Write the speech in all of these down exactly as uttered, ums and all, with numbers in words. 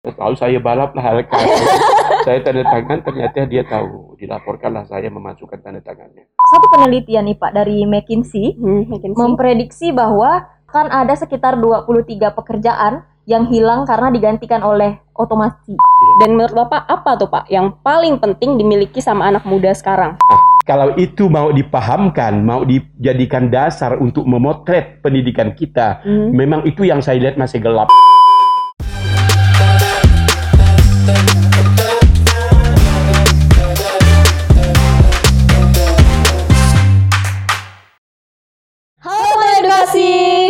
Lalu saya balap lah, saya tanda tangan, ternyata dia tahu. Dilaporkanlah saya memasukkan tanda tangannya. Satu penelitian nih Pak dari McKinsey, hmm, McKinsey memprediksi bahwa kan ada sekitar dua puluh tiga pekerjaan yang hilang karena digantikan oleh otomasi. Yeah. Dan menurut Bapak apa tuh Pak yang paling penting dimiliki sama anak muda sekarang? Ah, kalau itu mau dipahamkan, mau dijadikan dasar untuk memotret pendidikan kita, hmm. memang itu yang saya lihat masih gelap.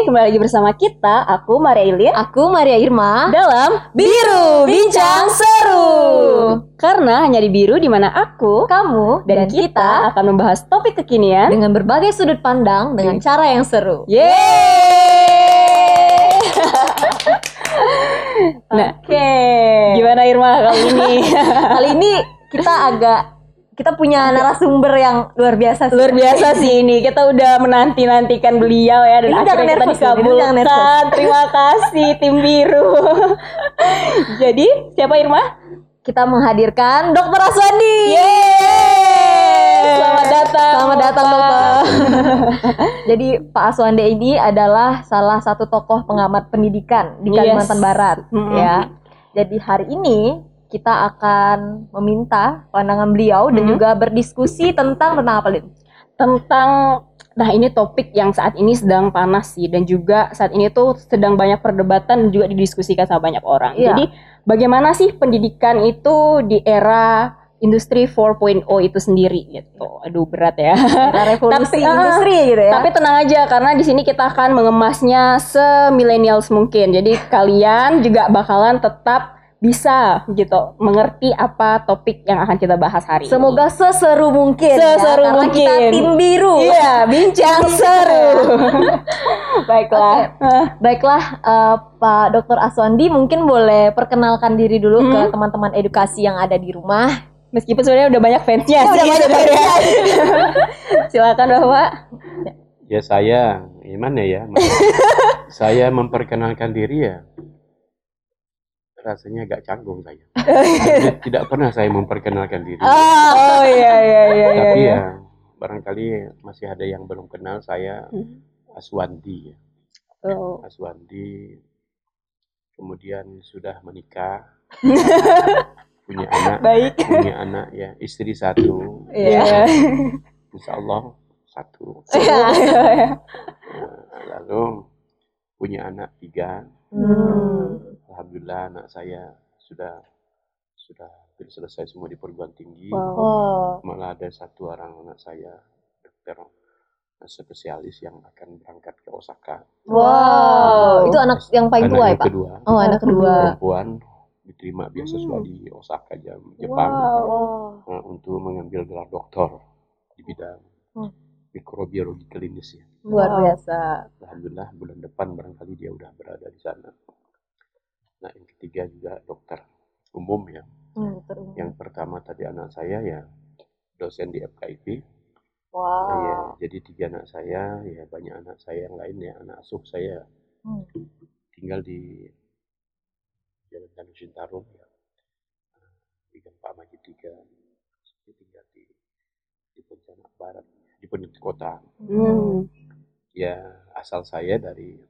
Kembali lagi bersama kita, aku Maria Ilir, aku Maria Irma, dalam Biru Bincang Seru. Karena hanya di Biru di mana aku, kamu, dan, dan kita, kita akan membahas topik kekinian dengan berbagai sudut pandang dengan cara yang seru. Yeay! Nah, oke. Okay. Gimana Irma kali ini? Kali ini kita agak Kita punya narasumber yang luar biasa sih. Luar biasa sih ini. Kita udah menanti-nantikan beliau ya. Dan ini akhirnya kita dikabulkan. Terima kasih tim biru. Jadi siapa Irma? Kita menghadirkan dokter Aswandi. Yeay. Selamat datang. Selamat datang dokter. Jadi Pak Aswandi ini adalah salah satu tokoh pengamat pendidikan di Kalimantan yes. Barat. Hmm. Ya. Jadi hari ini kita akan meminta pandangan beliau dan hmm. juga berdiskusi tentang tentang apa Lin? Tentang, nah ini topik yang saat ini sedang panas sih, dan juga saat ini tuh sedang banyak perdebatan dan juga didiskusikan sama banyak orang. Ya. Jadi bagaimana sih pendidikan itu di era industri empat koma nol itu sendiri gitu. Aduh berat ya. Revolusi tapi, industri uh, gitu ya. Tapi tenang aja karena di sini kita akan mengemasnya semilenials mungkin. Jadi kalian juga bakalan tetap bisa gitu mengerti apa topik yang akan kita bahas hari ini. Semoga seseru mungkin. Seseru ya, mungkin. Karena kita tim biru. Iya, bincang seru. Baiklah. Okay. Baiklah uh, Pak dokter Aswandi mungkin boleh perkenalkan diri dulu hmm. ke teman-teman edukasi yang ada di rumah. Meskipun sebenarnya udah banyak fansnya. Ya, udah banyak fansnya. Silakan Bapak. Ya saya gimana ya? Saya memperkenalkan diri ya. Rasanya agak canggung saya. Tidak pernah saya memperkenalkan diri. Oh, oh iya iya iya. Tapi iya. ya barangkali masih ada yang belum kenal saya, Aswandi. Oh. Aswandi. Kemudian sudah menikah. Punya anak. Baik. Punya anak ya, istri satu. Iya. Yeah. Insyaallah satu. Iya iya iya. Lalu punya anak tiga. Hmm. Alhamdulillah anak saya sudah sudah selesai semua di perguruan tinggi. Wow. Malah ada satu orang anak saya dokter spesialis yang akan berangkat ke Osaka. Wow, itu anak yang paling tua ya Pak? Kedua. Oh anak kedua. Perempuan diterima beasiswa hmm. di Osaka Jepang wow. Nah, untuk mengambil gelar doktor di bidang hmm. mikrobiologi klinis ya. Luar biasa. Alhamdulillah bulan depan barangkali dia udah berada di sana. Nah yang ketiga juga dokter umum ya. Hmm, yang pertama tadi anak saya ya dosen di F K I P. Wow. Nah, ya, jadi tiga anak saya ya banyak anak saya yang lain ya anak asuh saya hmm. tinggal di Jalan Tanjung Cintarum ya di Pak Majid tiga tinggal di di Pontianak Barat di Pontianak Kota. Hmm. Ya asal saya dari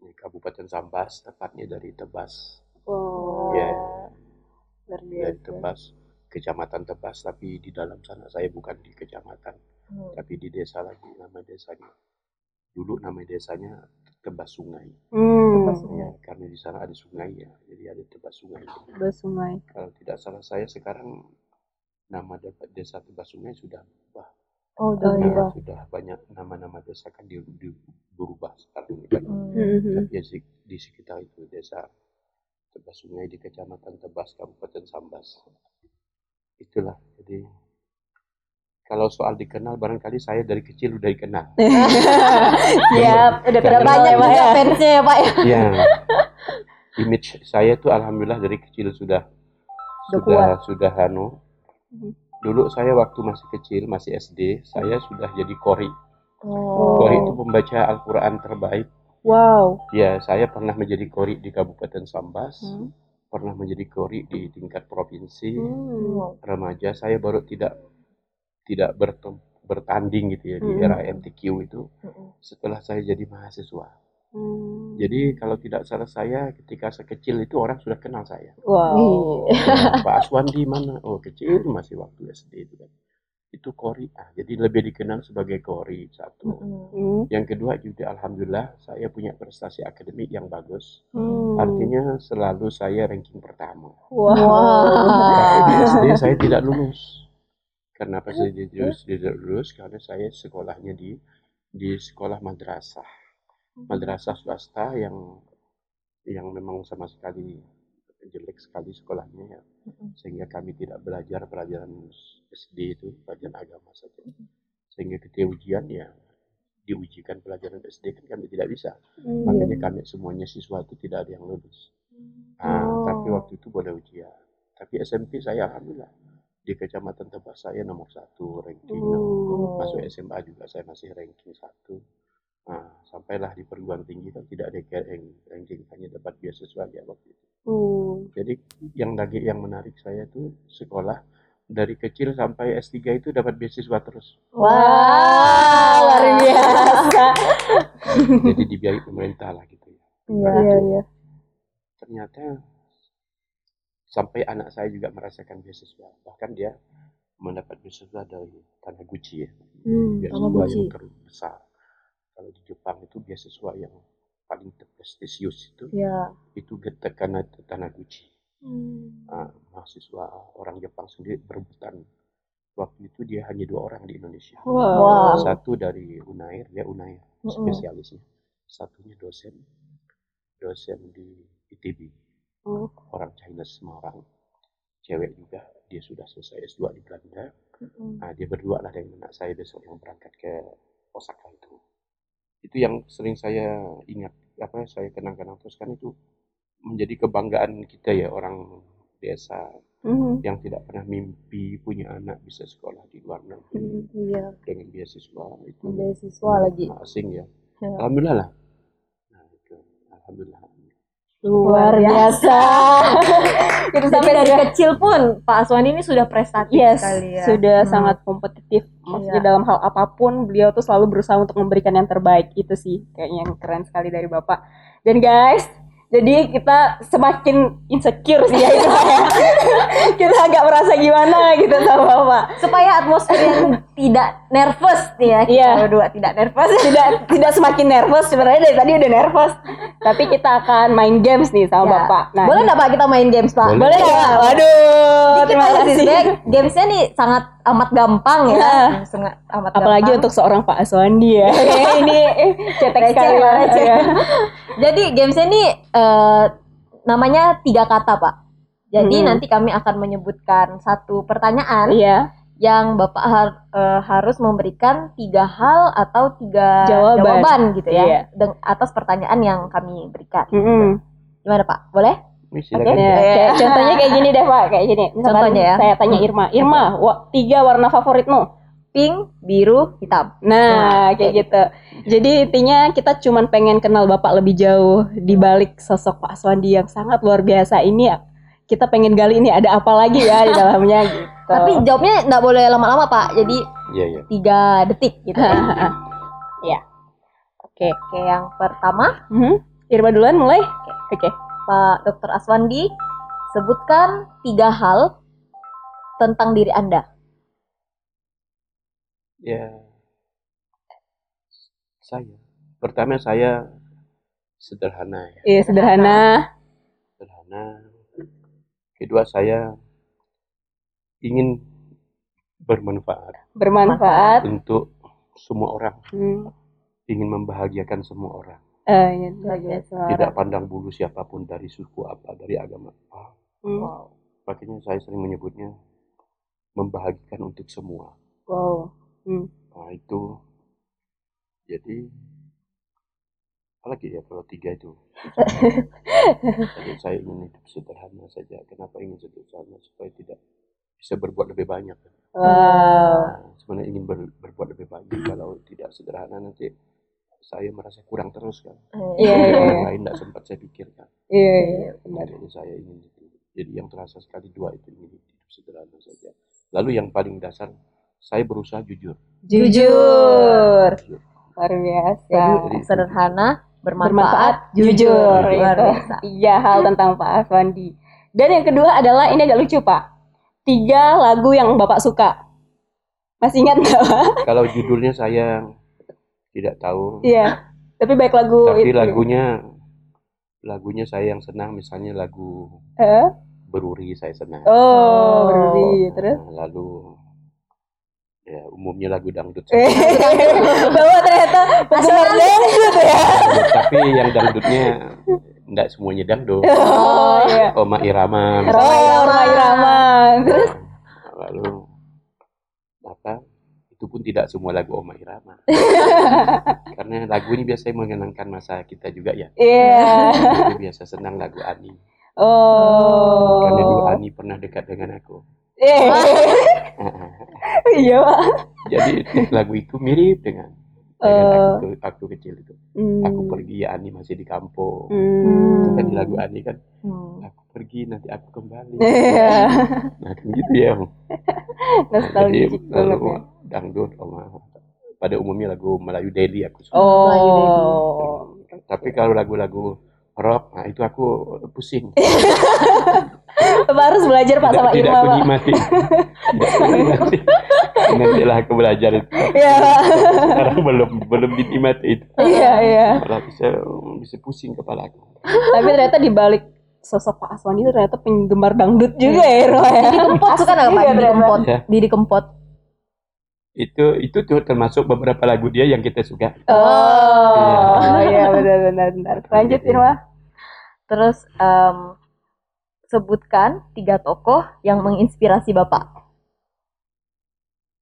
Kabupaten Sambas, tepatnya dari Tebas. Oh. Ya. Dari Tebas, Kecamatan Tebas, tapi di dalam sana saya bukan di kecamatan, hmm. tapi di desa lagi nama desanya. Dulu nama desanya Tebas Sungai. Hmm. Tebas Sungai. Ya, karena di sana ada sungai ya, jadi ada Tebas Sungai. Tebas Sungai. Kalau tidak salah saya sekarang nama desa Tebas Sungai sudah berubah. Oh, nah, sudah banyak nama-nama desa kan di, di, berubah sekarang ini kan. Mm-hmm. Tapi di, di sekitar itu desa Tebas Sungai di Kecamatan Tebas Kabupaten Sambas. Itulah. Jadi kalau soal dikenal barangkali saya dari kecil udah dikenal. Ya, udah karena banyak banget fansnya ya Pak ya. Iya. Image saya tuh alhamdulillah dari kecil sudah sudah kuat. Sudah anu. Mm-hmm. Dulu saya waktu masih kecil, masih S D, saya sudah jadi kori. Oh. Kori itu pembaca Al-Quran terbaik. Wow. Ya, saya pernah menjadi kori di Kabupaten Sambas. Hmm. pernah menjadi kori di tingkat provinsi hmm. remaja. Saya baru tidak tidak bertem, bertanding gitu ya hmm. di era M T Q itu hmm. setelah saya jadi mahasiswa. Hmm. Jadi kalau tidak salah saya ketika saya kecil itu orang sudah kenal saya. Wow. Ya, Pak Aswandi mana? Oh, kecil itu masih waktu S D itu kan. Itu kori, ah, jadi lebih dikenal sebagai kori satu. Mm-hmm. Yang kedua juga alhamdulillah saya punya prestasi akademik yang bagus. Mm. Artinya selalu saya ranking pertama. Wow. Nah, di S D saya tidak lulus. Kenapa saya tidak lulus? Karena saya sekolahnya di di sekolah madrasah, madrasah swasta yang yang memang sama sekali jelek sekali sekolahnya ya. Sehingga kami tidak belajar pelajaran S D itu, pelajaran agama saja. Sehingga ketika ujian ya diujikan pelajaran S D kan kami tidak bisa. Mm. Makanya kami semuanya siswa itu tidak ada yang lulus. Nah, oh. Tapi waktu itu boleh ujian. Tapi S M P saya alhamdulillah di kecamatan Tebas saya nomor satu ranking. Oh. Masuk S M A juga saya masih ranking satu. Nah, sampailah di perguruan tinggi kan tidak ada ranking, hanya dapat beasiswa aja waktu itu. Hmm. Jadi yang lagi yang menarik saya tuh sekolah dari kecil sampai S tiga itu dapat beasiswa terus. Wow, wow. Luar biasa. Jadi dibiayai pemerintah lah gitu ya. Iya, iya, iya. Ternyata sampai anak saya juga merasakan beasiswa. Bahkan dia mendapat beasiswa dari Taniguchi ya. Hmm, beasiswa yang terbesar. Kalau di Jepang itu beasiswa yang paling prestisius itu, ya. Itu getek karena Taniguchi. Hmm. Nah, mahasiswa orang Jepang sendiri berebutan. Waktu itu dia hanya dua orang di Indonesia. Wow. Satu dari Unair, dia Unair spesialisnya. Satunya dosen, dosen di I T B. Hmm. Orang China semua orang, cewek juga. Dia sudah selesai S dua di Belanda. Hmm. Nah, dia berdua lah dengan anak saya besok yang berangkat ke Osaka itu. Itu yang sering saya ingat, apa saya kenang-kenang terus kan itu menjadi kebanggaan kita ya orang desa mm-hmm. yang tidak pernah mimpi punya anak bisa sekolah di luar negeri mm-hmm, iya. dengan beasiswa itu beasiswa nah, lagi asing ya, ya. Alhamdulillah lah. Nah, itu alhamdulillah luar biasa. Itu sampai dari kecil pun Pak Aswandi ini sudah prestatif yes, sekali ya. Sudah hmm. sangat kompetitif. Maksudnya yeah. dalam hal apapun beliau tuh selalu berusaha untuk memberikan yang terbaik. Itu sih kayaknya yang keren sekali dari Bapak. Dan guys, jadi kita semakin insecure sih ya itu ya. Kita agak merasa gimana gitu sama Bapak. Supaya atmosfer yang tidak nervous nih ya. Kita berdua yeah. tidak nervous. Tidak tidak semakin nervous. Sebenarnya dari tadi udah nervous. Tapi kita akan main games nih sama yeah. Bapak. Nah, boleh nggak Pak kita main games Pak? Boleh nggak? Waduh. Terima kasih. Gamesnya nih sangat amat gampang ya. Yeah. Sangat amat apalagi gampang. Untuk seorang Pak Aswandi ya. Ini cetek sekali. Jadi gamesnya nih Uh, namanya tiga kata Pak. Jadi hmm. nanti kami akan menyebutkan satu pertanyaan yeah. yang Bapak har- uh, harus memberikan tiga hal atau tiga jawaban, jawaban gitu ya yeah. deng- atas pertanyaan yang kami berikan. Mm-hmm. Gimana Pak? Boleh? Oke. Okay. Yeah. Okay. Contohnya kayak gini deh Pak, kayak gini. Misalkan contohnya ya. Saya tanya Irma, Irma, wa- tiga warna favoritmu? Pink, biru, hitam. Nah, nah kayak gitu. Jadi intinya kita cuma pengen kenal Bapak lebih jauh di balik sosok Pak Aswandi yang sangat luar biasa ini. Kita pengen gali ini ada apa lagi ya di dalamnya gitu. Tapi jawabnya enggak boleh lama-lama, Pak. Jadi yeah, yeah. tiga detik gitu. Heeh. Iya. Oke, oke yang pertama, mm-hmm. Irma duluan mulai. Oke. Okay. Pak Dokter Aswandi, sebutkan tiga hal tentang diri Anda. Ya, saya. Pertama saya sederhana ya. Iya, sederhana. Sederhana. Kedua saya ingin bermanfaat. Bermanfaat. Untuk semua orang. Hmm. Ingin membahagiakan semua orang. Eh, ingin bahagia semua. Tidak pandang bulu siapapun dari suku apa, dari agama apa. Hmm. Wow. Makanya saya sering menyebutnya membahagiakan untuk semua. Wow. Hmm. Nah itu jadi apalagi ya kalau tiga itu jadi saya ingin hidup sederhana saja. Kenapa ingin sederhana? Supaya tidak bisa berbuat lebih banyak. Wow. Nah, sebenarnya ingin ber- berbuat lebih banyak. Kalau tidak sederhana nanti saya merasa kurang terus kan. Iya. Yeah. Orang lain tidak sempat saya pikirkan. Iya. Yeah, yeah, jadi saya ingin itu Jadi yang terasa sekali dua itu, ini hidup sederhana saja. Lalu yang paling dasar, saya berusaha jujur. Jujur. Jujur. Luar biasa. Jadi, sederhana, bermanfaat, bermanfaat jujur. Luar biasa. Tiga hal tentang Pak Aswandi. Dan yang kedua adalah, ini agak lucu Pak, tiga lagu yang Bapak suka. Masih ingat nggak Pak? Kalau judulnya saya tidak tahu. Iya. Tapi baik lagu tapi itu. Tapi lagunya, lagunya saya yang senang, misalnya lagu eh? Beruri saya senang. Oh, Beruri. Terus? Lalu... ya umumnya lagu dangdut. Bahwa ternyata penggemar dangdut ya. Tapi yang dangdutnya enggak semuanya dangdut. Oh iya. Oma Irama. Oh, Oma Irama. Terus lalu apa? Itu pun tidak semua lagu Oma Irama. Karena lagu ini biasanya mengenangkan masa kita juga ya. Iya. Jadi biasa senang lagu Ani. Oh. Karena dulu Ani pernah dekat dengan aku. Iya Pak. Jadi lagu itu mirip dengan, dengan uh, aku kecil itu. Mm. Aku pergi, Ani masih di kampung. Mm. Itu kan di lagu Ani kan. Mm. Aku pergi, nanti aku kembali. Yeah. Nah gitu ya. Nostalgia banget ya. Dangdut, Oma. Pada umumnya lagu Melayu Daily aku suka. Oh. Melayu Daily. Tapi kalau lagu-lagu rock, nah itu aku pusing. Bapak harus belajar Pak tidak, sama Irma Pak. Tidak kunyimati. Nantilah aku belajar itu. Iya Pak. Sekarang belum, belum dinikmati itu. Iya, iya. Malah bisa, bisa pusing kepala aku. Tapi ternyata dibalik sosok Pak Aswandi itu ternyata penggemar dangdut juga ya Irma ya. Didi Kempot suka gak Pak? Didi Kempot. Didi Kempot. Itu itu tuh termasuk beberapa lagu dia yang kita suka. Oh, iya benar-benar. Lanjut Irma. Terus, um, sebutkan tiga tokoh yang menginspirasi Bapak.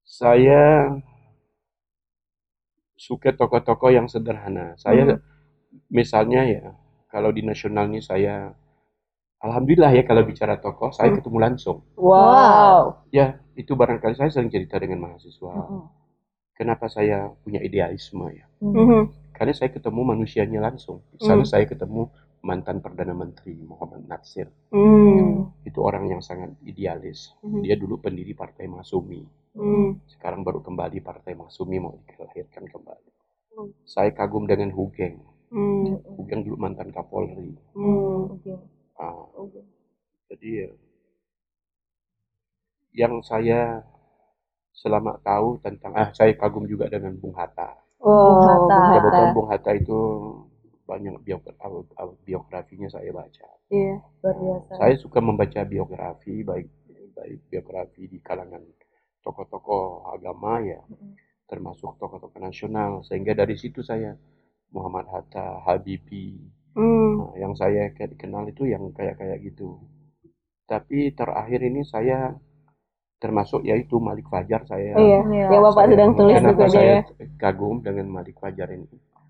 Saya suka tokoh-tokoh yang sederhana. Saya hmm. misalnya ya, kalau di nasional ini saya, alhamdulillah ya kalau bicara tokoh, saya hmm. ketemu langsung. Wow. Ya, itu barangkali saya sering cerita dengan mahasiswa. Hmm. Kenapa saya punya idealisme ya. Hmm. Karena saya ketemu manusianya langsung. Misalnya hmm. saya ketemu mantan Perdana Menteri Muhammad Natsir. Mm. Itu orang yang sangat idealis. Mm. Dia dulu pendiri Partai Masumi. Mm. Sekarang baru kembali Partai Masumi mau dilahirkan kembali. Mm. Saya kagum dengan Hoegeng. Mm. Hoegeng dulu mantan Kapolri. Mm. Okay. Ah. Okay. Jadi yang saya selama tahu tentang ah saya kagum juga dengan Bung Hatta. Oh, Hatta. Kebetulan Bung Hatta itu banyak biografinya saya baca. Iya, luar biasa. Saya suka membaca biografi, baik baik biografi di kalangan tokoh-tokoh agama ya, mm-hmm. termasuk tokoh-tokoh nasional. Sehingga dari situ saya Muhammad Hatta, Habibie, mm. nah, yang saya kenal itu yang kayak kayak gitu. Tapi terakhir ini saya termasuk yaitu Malik Fajar saya. Iya, iya. Yang Bapak saya, sedang tulis juga dia. Saya kagum dengan Malik Fajar ini.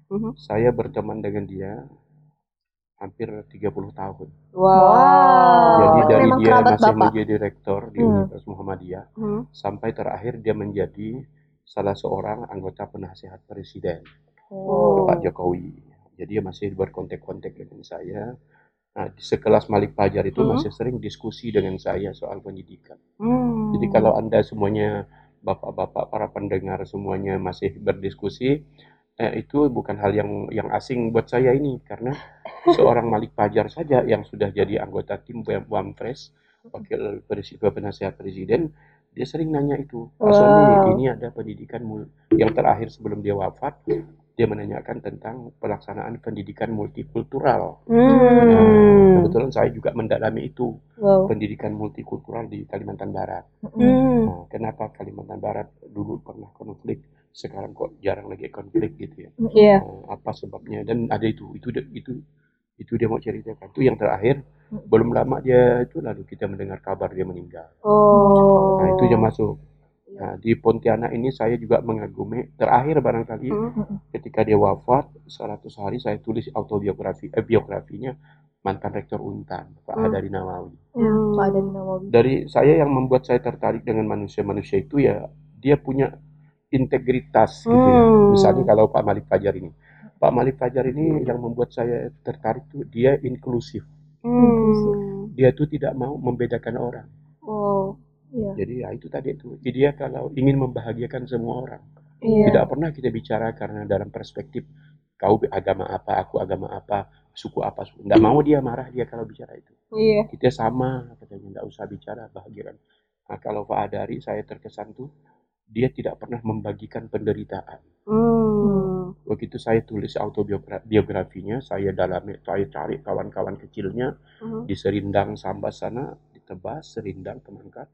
Uhum. Saya berteman dengan dia hampir tiga puluh tahun. Wow. Jadi dari memang dia masih Bapak menjadi rektor di hmm. Universitas Muhammadiyah hmm. sampai terakhir dia menjadi salah seorang anggota penasihat presiden oh. Pak Jokowi. Jadi dia masih berkontak-kontak dengan saya. Nah, di sekelas Malik Fajar itu hmm. masih sering diskusi dengan saya soal pendidikan. Hmm. Jadi kalau Anda semuanya bapak-bapak para pendengar semuanya masih berdiskusi. Eh, itu bukan hal yang yang asing buat saya ini karena seorang Malik Fajar saja yang sudah jadi anggota tim Wamfres wakil presiden penasihat presiden dia sering nanya itu asalnya wow. ini ada pendidikan mul- yang terakhir sebelum dia wafat dia menanyakan tentang pelaksanaan pendidikan multikultural. Hmm. Nah, kebetulan saya juga mendalami itu wow. pendidikan multikultural di Kalimantan Barat. Hmm. Nah, kenapa Kalimantan Barat dulu pernah konflik? Sekarang kok jarang lagi konflik gitu ya. Yeah. Apa sebabnya? Dan ada itu, itu, itu, itu dia mau ceritakan. Itu yang terakhir. Belum lama dia itu lalu kita mendengar kabar dia meninggal. Oh. Nah itu dia masuk. Nah, di Pontianak ini saya juga mengagumi. Terakhir barangkali mm-hmm. ketika dia wafat seratus hari saya tulis autobiografi, eh, biografinya mantan rektor Untan Pak mm. Hadari Nawawi. Mm. Pak Hadari Nawawi. Dari saya yang membuat saya tertarik dengan manusia-manusia itu ya dia punya integritas gitu ya. Misalnya kalau Pak Malik Fajar ini Pak Malik Fajar ini yang membuat saya tertarik tuh dia inklusif hmm. dia tuh tidak mau membedakan orang. Oh, iya. Jadi ya itu tadi itu. Jadi dia kalau ingin membahagiakan semua orang. Iya. Tidak pernah kita bicara karena dalam perspektif kau agama apa, aku agama apa, suku apa, suku. Nggak mau dia marah dia kalau bicara itu. Iya. Kita sama katanya, nggak usah bicara bahagiakan. Nah, kalau Pak Adari saya terkesan tuh dia tidak pernah membagikan penderitaan. Hmm. Begitu saya tulis autobiografinya, saya dalami, saya cari kawan-kawan kecilnya hmm. di Serindang Sambas sana, di Tebas, Serindang Temangkat,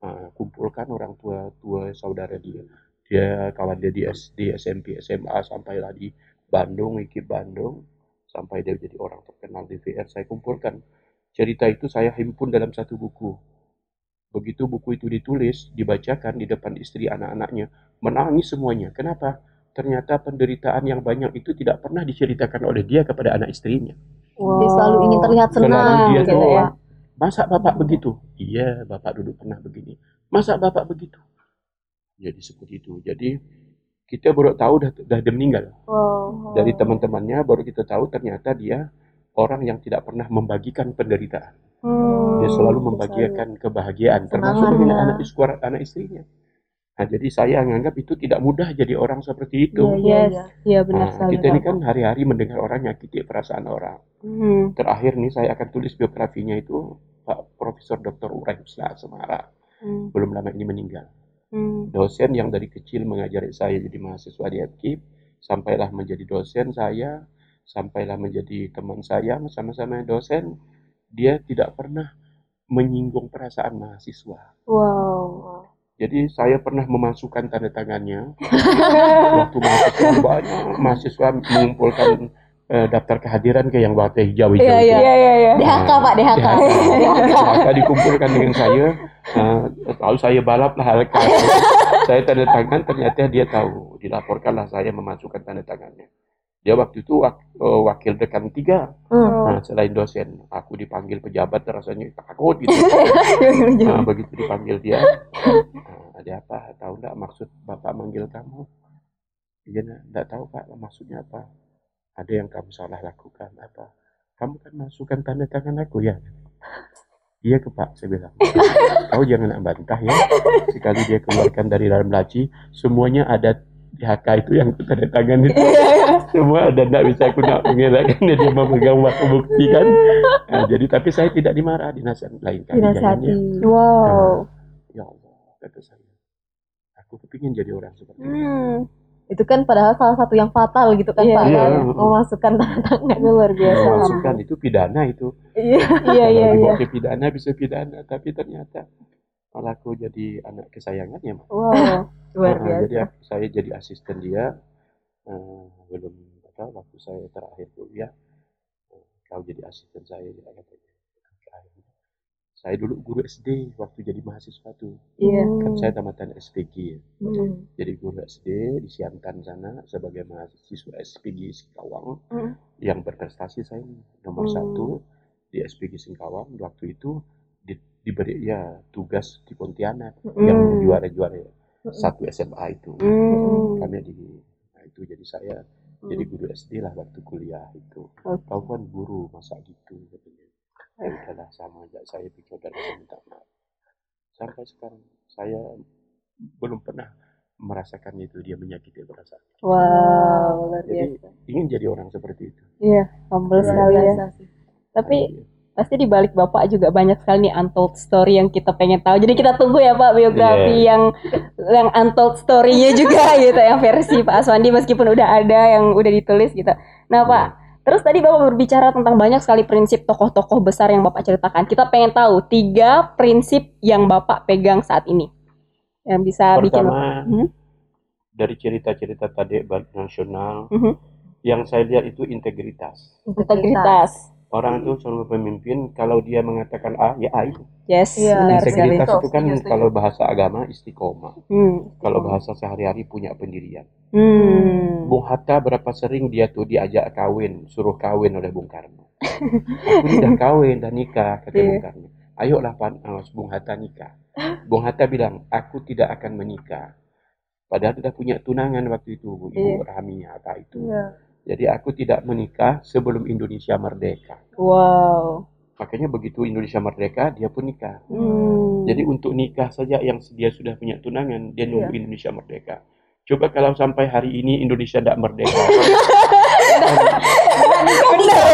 uh, kumpulkan orang tua tua saudara dia. Dia kawan dia di S D, S M P, S M A, sampai lagi Bandung, I K I P Bandung, sampai dia jadi orang terkenal di V R. Saya kumpulkan cerita itu, saya himpun dalam satu buku. Begitu buku itu ditulis, dibacakan di depan istri anak-anaknya, menangis semuanya. Kenapa? Ternyata penderitaan yang banyak itu tidak pernah diceritakan oleh dia kepada anak istrinya. Wow. Dia selalu ingin terlihat senang. Selalu dia gitu doang. Ya. Masa bapak begitu? Iya, bapak dulu pernah begini. Masa bapak begitu? Jadi seperti itu. Jadi kita baru tahu dah, dah dia meninggal. Oh. Dari teman-temannya baru kita tahu ternyata dia orang yang tidak pernah membagikan penderitaan. Hmm. Dia selalu membagikan kebahagiaan, termasuk dengan anak, anak istrinya. Nah, jadi saya menganggap itu tidak mudah jadi orang seperti itu. Ya, yes. ya, benar nah, sekali. Kita ini kan hari-hari mendengar orang nyakiti perasaan orang. Hmm. Terakhir nih saya akan tulis biografinya itu Pak Profesor Doktor Unair Semara. Hmm. Belum lama ini meninggal. Hmm. Dosen yang dari kecil mengajari saya jadi mahasiswa di F K I P, sampailah menjadi dosen saya, sampailah menjadi teman saya, sama-sama dosen, dia tidak pernah menyinggung perasaan mahasiswa. Wow. Jadi saya pernah memasukkan tanda tangannya waktu mahasiswa banyak, mahasiswa mengumpulkan eh, daftar kehadiran ke yang warna hijau-hijau. Iya, iya, iya. D H K Pak, D H K. D H K dikumpulkan dengan saya. Uh, lalu saya balap lah hal saya tanda tangan, ternyata dia tahu, dilaporkanlah saya memasukkan tanda tangannya. Dia waktu itu wak, uh, wakil dekan tiga, hmm. nah, selain dosen, aku dipanggil pejabat, rasanya takut gitu. Nah, begitu dipanggil dia, nah, ada apa? Tahu nggak maksud bapak manggil kamu? Dia nggak tahu Pak, maksudnya apa? Ada yang kamu salah lakukan apa? Kamu kan masukkan tanda tangan aku ya. Iya ke Pak, saya bilang. Kau jangan bantah ya. Sekali dia keluarkan dari dalam laci, semuanya ada D H K itu yang tanda tangan itu. Semua ada, tidak bisa aku nak mengelakkan. Dia memegang waktu bukti kan. Nah, jadi tapi saya tidak dimarah, dinasihati lain kali. Dinasihati. Wow. Nah, ya Allah, kata saya. Aku kepingin jadi orang seperti itu. Hmm. Itu kan padahal salah satu yang fatal gitu kan yeah. Pak yeah. Kan? Memasukkan tanda tangan luar biasa. Memasukkan itu pidana itu. Iya iya iya. Dibawa ke pidana bisa pidana, tapi ternyata malah aku jadi anak kesayangannya Pak. Wow, luar biasa. Nah, jadi aku, saya jadi asisten dia eh, belum apa waktu saya terakhir kuliah. Kau jadi asisten saya di I T B. Saya dulu guru S D waktu jadi mahasiswa tuh, yeah. kan saya tamatan S P G, mm. jadi guru S D di Siantan sana sebagai mahasiswa S P G Singkawang mm. yang berprestasi saya nomor mm. satu di S P G Singkawang waktu itu di, diberi ya tugas di Pontianak mm. yang juara-juara satu S M A itu, mm. kami di nah itu jadi saya mm. jadi guru S D lah waktu kuliah itu, okay. Tahu kan guru masa gitu katanya. Ya udahlah sama aja saya pikir dan saya minta maaf. Sampai sekarang saya belum pernah merasakan itu dia menyakiti perasaan. Wow, luar biasa. Ingin jadi orang seperti itu. Iya, humble sekali ya. Tapi Ayo. pasti di balik Bapak juga banyak sekali nih untold story yang kita pengen tahu. Jadi kita tunggu ya Pak biografi yeah. yang yang untold story-nya juga gitu yang versi Pak Aswandi meskipun udah ada yang udah ditulis gitu. Nah, Pak yeah. terus tadi Bapak berbicara tentang banyak sekali prinsip tokoh-tokoh besar yang Bapak ceritakan. Kita pengen tahu tiga prinsip yang Bapak pegang saat ini. Yang bisa Pertama, bikin Bapak. Hmm? Dari cerita-cerita tadi nasional, mm-hmm. yang saya lihat itu integritas. Integritas. Orang itu selalu pemimpin kalau dia mengatakan A, ya A itu. Yes, ya, benar sekali. Integritas itu kan yes, kalau bahasa agama istiqomah. Hmm. Kalau bahasa sehari-hari punya pendirian. Hmm. Bung Hatta berapa sering dia tuh diajak kawin, suruh kawin oleh Bung Karno. Aku sudah kawin dan nikah kata yeah. Bung Karno. Ayolah Pak, Bung Hatta nikah. Bung Hatta bilang, aku tidak akan menikah. Padahal sudah punya tunangan waktu itu, Ibu yeah. Rahmi Hatta itu. Yeah. Jadi aku tidak menikah sebelum Indonesia merdeka. Wow. Makanya begitu Indonesia merdeka, dia pun nikah. Hmm. Jadi untuk nikah saja yang dia sudah punya tunangan, dia nunggu yeah. Indonesia merdeka. Coba kalau sampai hari ini Indonesia tidak merdeka. Benar ya?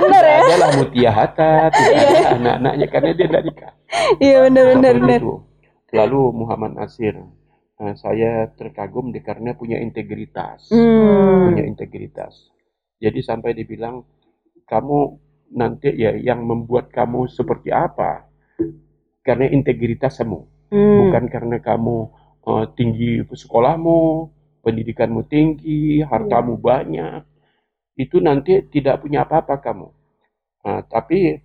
Benar ya? Tidak ada Mutia Hatta, tidak ada anak-anaknya, karena dia tidak nikah. Iya benar-benar. Lalu Muhammad Natsir, nah, saya terkagum dia karena punya integritas. Hmm. Punya integritas. Jadi sampai dibilang, kamu nanti ya yang membuat kamu seperti apa karena integritas kamu, hmm. bukan karena kamu uh, tinggi sekolahmu, pendidikanmu tinggi, hartamu hmm. banyak, itu nanti tidak punya apa-apa kamu. Nah, tapi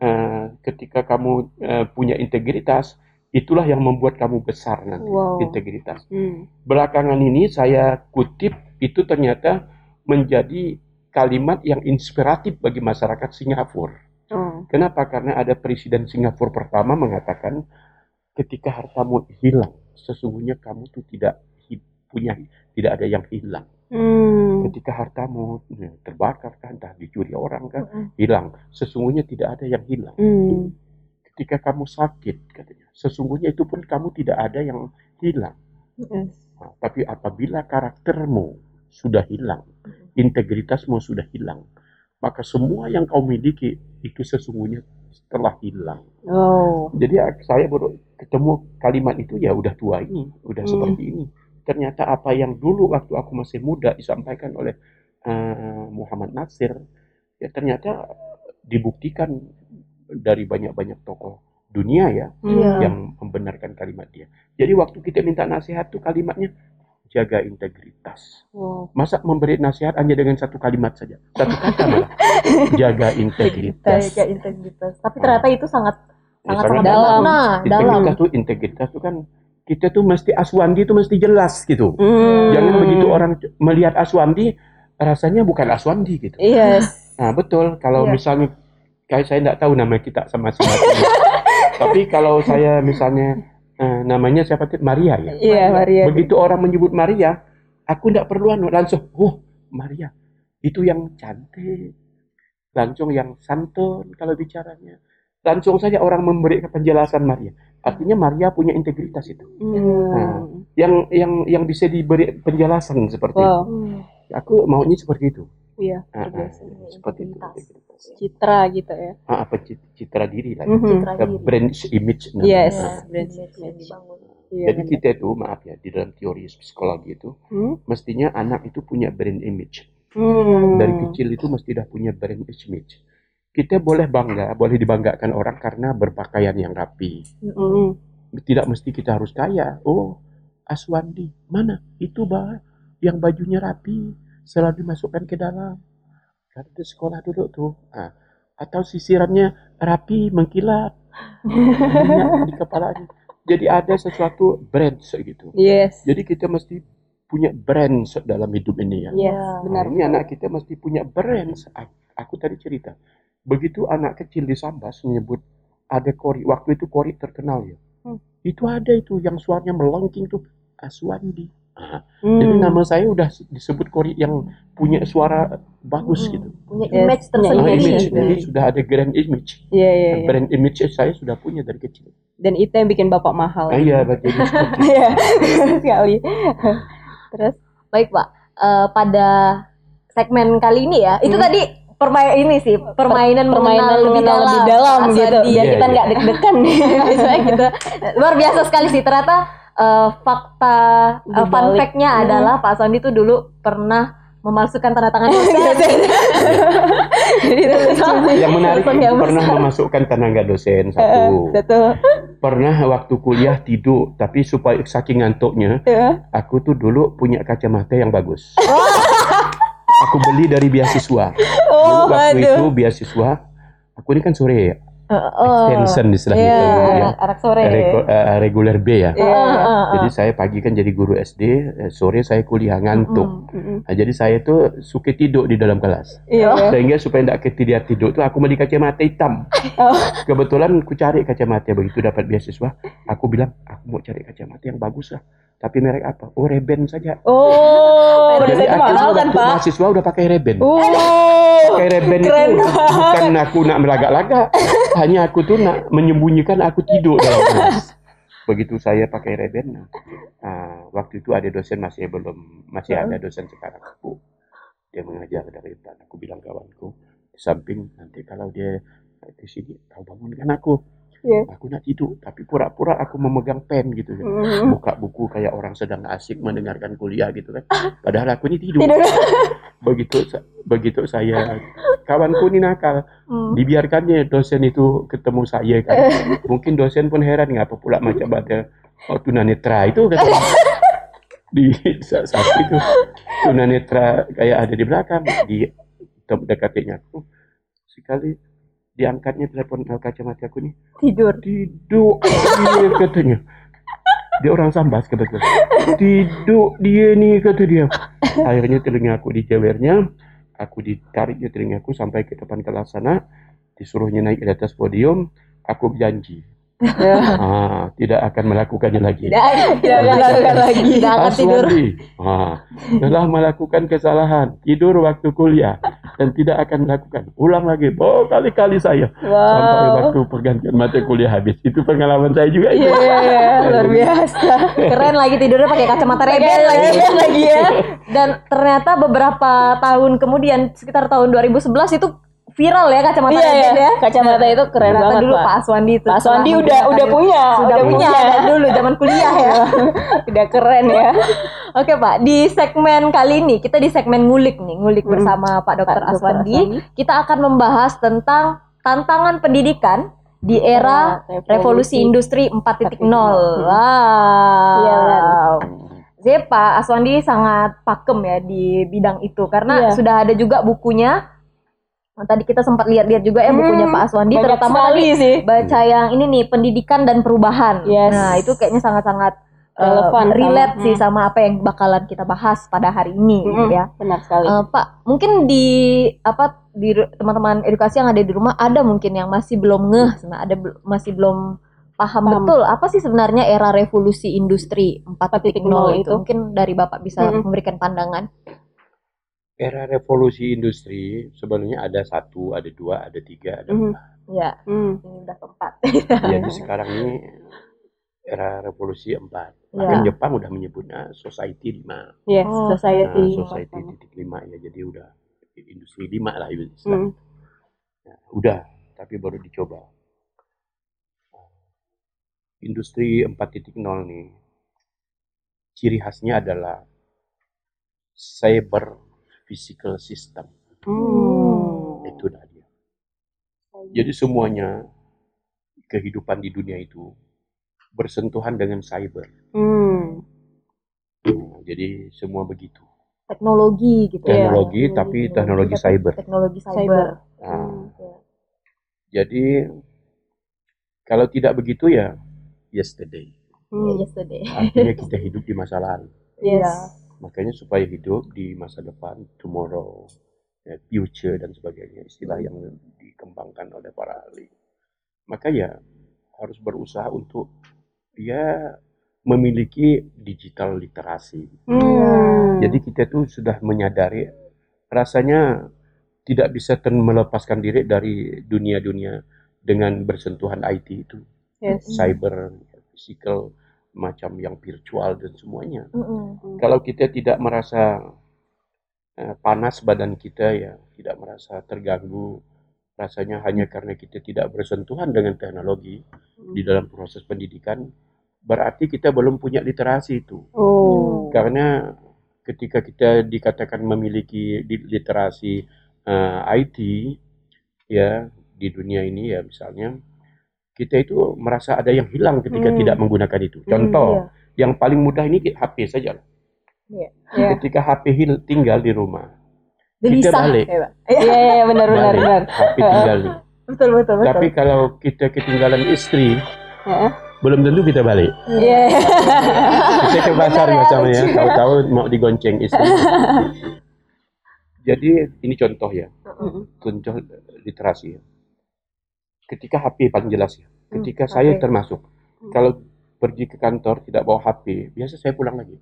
uh, ketika kamu uh, punya integritas, itulah yang membuat kamu besar nanti. Wow. Integritas. Hmm. Belakangan ini saya kutip itu ternyata menjadi kalimat yang inspiratif bagi masyarakat Singapura. Hmm. Kenapa? Karena ada presiden Singapura pertama mengatakan, ketika hartamu hilang, sesungguhnya kamu tuh tidak punya, tidak ada yang hilang. Hmm. Ketika hartamu terbakar kan, entah dicuri orang kan, hmm. hilang. Sesungguhnya tidak ada yang hilang. Hmm. Ketika kamu sakit, katanya, sesungguhnya itu pun kamu tidak ada yang hilang. Hmm. Nah, tapi apabila karaktermu sudah hilang, integritasmu sudah hilang, maka semua yang kau miliki itu sesungguhnya telah hilang. Oh. Jadi saya baru ketemu kalimat itu, ya udah tua ini, udah hmm. seperti ini. Ternyata apa yang dulu waktu aku masih muda disampaikan oleh uh, Muhammad Natsir, ya ternyata dibuktikan dari banyak-banyak tokoh dunia ya, yeah. yang membenarkan kalimat dia. Jadi waktu kita minta nasihat tuh kalimatnya, jaga integritas. Wow. Masa memberi nasihat hanya dengan satu kalimat saja, satu kata malah. Jaga integritas. Jaga integritas. Tapi ternyata itu sangat ya, sangat, sangat dalam. Nah, integritas dalam. Tuh integritas tuh kan kita tuh mesti Aswandi itu mesti jelas gitu. Hmm. Jangan begitu orang melihat Aswandi rasanya bukan Aswandi gitu. Yes. Nah betul. Kalau yes. misalnya kayak saya tidak tahu nama kita sama-sama. Tapi kalau saya misalnya Uh, namanya siapa tuh Maria ya. Iya, Maria. Begitu orang menyebut Maria, aku tidak perlu anu langsung, oh Maria, itu yang cantik, langsung yang santun kalau bicaranya, langsung saja orang memberi penjelasan Maria. Artinya Maria punya integritas itu. Hmm. Nah, yang yang yang bisa diberi penjelasan seperti wow. itu. Aku maunya seperti itu. Iya, ah, ah, seperti itu, citra gitu ya. Ah, apa citra diri lah. Mm-hmm. Brand image. Nah. Yes, nah. Brand image. Iya, jadi benar. Kita itu maaf ya di dalam teori psikologi itu hmm? mestinya anak itu punya brand image. Hmm. Dari kecil itu mesti dah punya brand image. Kita boleh bangga, boleh dibanggakan orang karena berpakaian yang rapi. Hmm. Tidak mesti kita harus kaya. Oh, Aswandi mana? Itu bah yang bajunya rapi. Selalu dimasukkan ke dalam. Karena di sekolah dulu tuh. Nah, atau sisirannya rapi, mengkilat. Minyak di kepalanya. Jadi ada sesuatu brand gitu. Yes. Jadi kita mesti punya brand dalam hidup ini ya. Yes, benar. Nah, ini anak kita mesti punya brand. Aku tadi cerita. Begitu anak kecil di Sambas menyebut ada kori. Waktu itu kori terkenal ya. Hmm. Itu ada itu yang suaranya melengking tuh. Aswandi. Nah, hmm. Jadi nama saya udah disebut kori yang punya suara bagus hmm. gitu. Punya image tersendiri. Nah, image, jadi sudah ada grand image. Yeah, yeah, yeah. Brand image saya sudah punya dari kecil. Dan itu yang bikin bapak mahal. Iya, ah, betul sekali. Iya, sekali. Terus, baik Pak, uh, pada segmen kali ini ya, hmm. itu tadi permainan ini sih, permainan permainan mengenal lebih dalam, lebih dalam gitu. Jadi yeah, kita nggak yeah. deg-degan nih, biasanya gitu. Luar biasa sekali sih ternyata. Uh, fakta uh, fun fact-nya hmm. adalah Pak Aswandi itu dulu pernah memalsukan tanda tangan dosen. Jadi yang menarik yang pernah memasukkan tanda dosen satu. Satu. Pernah waktu kuliah tidur tapi supaya saking ngantuknya, uh. aku tuh dulu punya kacamata yang bagus. Aku beli dari beasiswa. Oh, dulu waktu aduh. itu beasiswa. Aku ini kan sore. Oh, extension istilah yeah, itu ya. Anak sore. Regu, uh, reguler B ya. Yeah. Jadi saya pagi kan jadi guru S D, sore saya kuliah ngantuk. Mm-hmm. Nah, jadi saya tuh suka tidur di dalam kelas. Yeah. Sehingga supaya tidak ketiduran tidur tuh aku beli kacamata hitam. Oh. Kebetulan aku cari kacamata begitu dapat beasiswa, aku bilang aku mau cari kacamata yang bagus lah. Tapi merek apa? Oh, Ray-Ban saja. Oh, jadi mahal kan, Pak? Mahasiswa udah pakai Ray-Ban. Oh, pakai Ray-Ban itu bukan aku nak melaga-laga, hanya aku tuh nak menyembunyikan aku tidur dalam kelas. Begitu saya pakai Ray-Ban, nah, waktu itu ada dosen masih belum masih hmm. ada dosen sekarang aku dia mengajar dari Untan. Aku bilang kawanku di samping, nanti kalau dia di sini kau bangunkan aku. Yeah. Aku nak tidur, tapi pura-pura aku memegang pen gitu kan. Mm. Buka buku kayak orang sedang asik mendengarkan kuliah gitu kan. Padahal aku ini tidur. tidur. Begitu begitu saya, kawanku ini nakal. Mm. Dibiarkannya dosen itu ketemu saya kan. Mungkin dosen pun heran, ngapa pula macam ada oh, tunanetra itu kan. Di saat itu tunanetra kayak ada di belakang, di dekatnya aku. Sekali diangkatnya telepon kacamata aku nih, tidur tidur dia katanya, dia orang Sambas kebetulan, tidur dia nih kata dia. Akhirnya telinga aku dijewernya, aku ditariknya telinga aku sampai ke depan kelas sana, disuruhnya naik ke atas podium. Aku janji ah, tidak akan melakukannya lagi, tidak, tidak akan melakukan lagi, tidak akan tidur ah, telah melakukan kesalahan tidur waktu kuliah dan tidak akan melakukan ulang lagi berkali-kali saya. Wow. Sampai waktu pergantian mata kuliah habis. Itu pengalaman saya juga itu. Yeah, luar biasa keren, lagi tidurnya pakai kacamata Ray-Ban lagi, lagi ya. Dan ternyata beberapa tahun kemudian sekitar tahun dua ribu sebelas itu viral ya kacamata iya, Ray-Ban ya. Kacamata itu keren ternyata banget dulu, Pak. Pak Aswandi itu. Pak Aswandi udah udah punya, udah punya dari dulu zaman kuliah ya. Udah keren ya. Oke, Pak, di segmen kali ini kita di segmen ngulik nih, ngulik hmm. bersama Pak Dokter Aswandi. Aswandi. Kita akan membahas tentang tantangan pendidikan di era nah, revolusi, revolusi industri empat titik nol. Wow. Iya. Pak Aswandi sangat pakem ya di bidang itu karena yeah. sudah ada juga bukunya. Tadi kita sempat lihat-lihat juga ya bukunya hmm, Pak Aswandi, terutama tadi sih. Baca yang ini nih, pendidikan dan perubahan. Yes. Nah itu kayaknya sangat-sangat relevan, uh, relate sama, sih sama apa yang bakalan kita bahas pada hari ini, hmm, gitu ya. Benar sekali. Uh, Pak, mungkin di apa di teman-teman edukasi yang ada di rumah ada mungkin yang masih belum ngeh, ada masih belum paham, paham betul apa sih sebenarnya era revolusi industri empat titik nol itu. Mungkin dari Bapak bisa hmm. memberikan pandangan. Era revolusi industri sebenarnya ada satu, ada dua, ada tiga, ada empat. Mm-hmm. Ya, mm. ini udah keempat. Jadi sekarang ini era revolusi empat. Bahkan yeah. Jepang udah menyebutnya society lima. Yes, oh. society. Nah, society titik lima ya, jadi udah industri lima lah istilahnya. Mm. Nah, udah, tapi baru dicoba. Industri empat titik nol nih, ciri khasnya adalah cyber physical system. Hmm. Itu dah dia. Jadi semuanya kehidupan di dunia itu bersentuhan dengan cyber. Hmm. Nah, jadi semua begitu. Teknologi gitu. Teknologi ya. Tapi teknologi, teknologi cyber. Teknologi cyber. Nah, hmm. jadi kalau tidak begitu ya yesterday. Hmm, yesterday. Artinya kita hidup di masa lalu. Yes. Makanya supaya hidup di masa depan, tomorrow, ya, future dan sebagainya, istilah yang dikembangkan oleh para ahli. Maka ya harus berusaha untuk ya memiliki digital literasi. Hmm. Jadi kita tuh sudah menyadari rasanya tidak bisa melepaskan diri dari dunia-dunia dengan bersentuhan I T itu. Yes. Cyber, physical, macam yang virtual dan semuanya. Mm-hmm. Kalau kita tidak merasa eh, panas badan kita ya, tidak merasa terganggu, rasanya hanya karena kita tidak bersentuhan dengan teknologi mm-hmm. di dalam proses pendidikan, berarti kita belum punya literasi itu. Oh. Karena ketika kita dikatakan memiliki literasi eh, I T ya di dunia ini ya misalnya, kita itu merasa ada yang hilang ketika hmm. tidak menggunakan itu. Contoh, hmm, iya. yang paling mudah ini H P saja lah. Iya. Yeah. Ketika H P hil- tinggal di rumah, gelisah, kita balik. Iya, iya, iya benar-benar. Benar. H P tinggal nih. Betul, betul, betul. Tapi kalau kita ketinggalan istri, yeah. belum tentu kita balik. Iya. Yeah. Kita ke pasar misalnya, ya, tahu-tahu mau digonceng istri. Jadi ini contoh ya, mm-hmm. contoh literasi ya. Ketika H P paling jelas ya. Ketika hmm, saya okay. termasuk. Hmm. Kalau pergi ke kantor tidak bawa H P, biasa saya pulang lagi.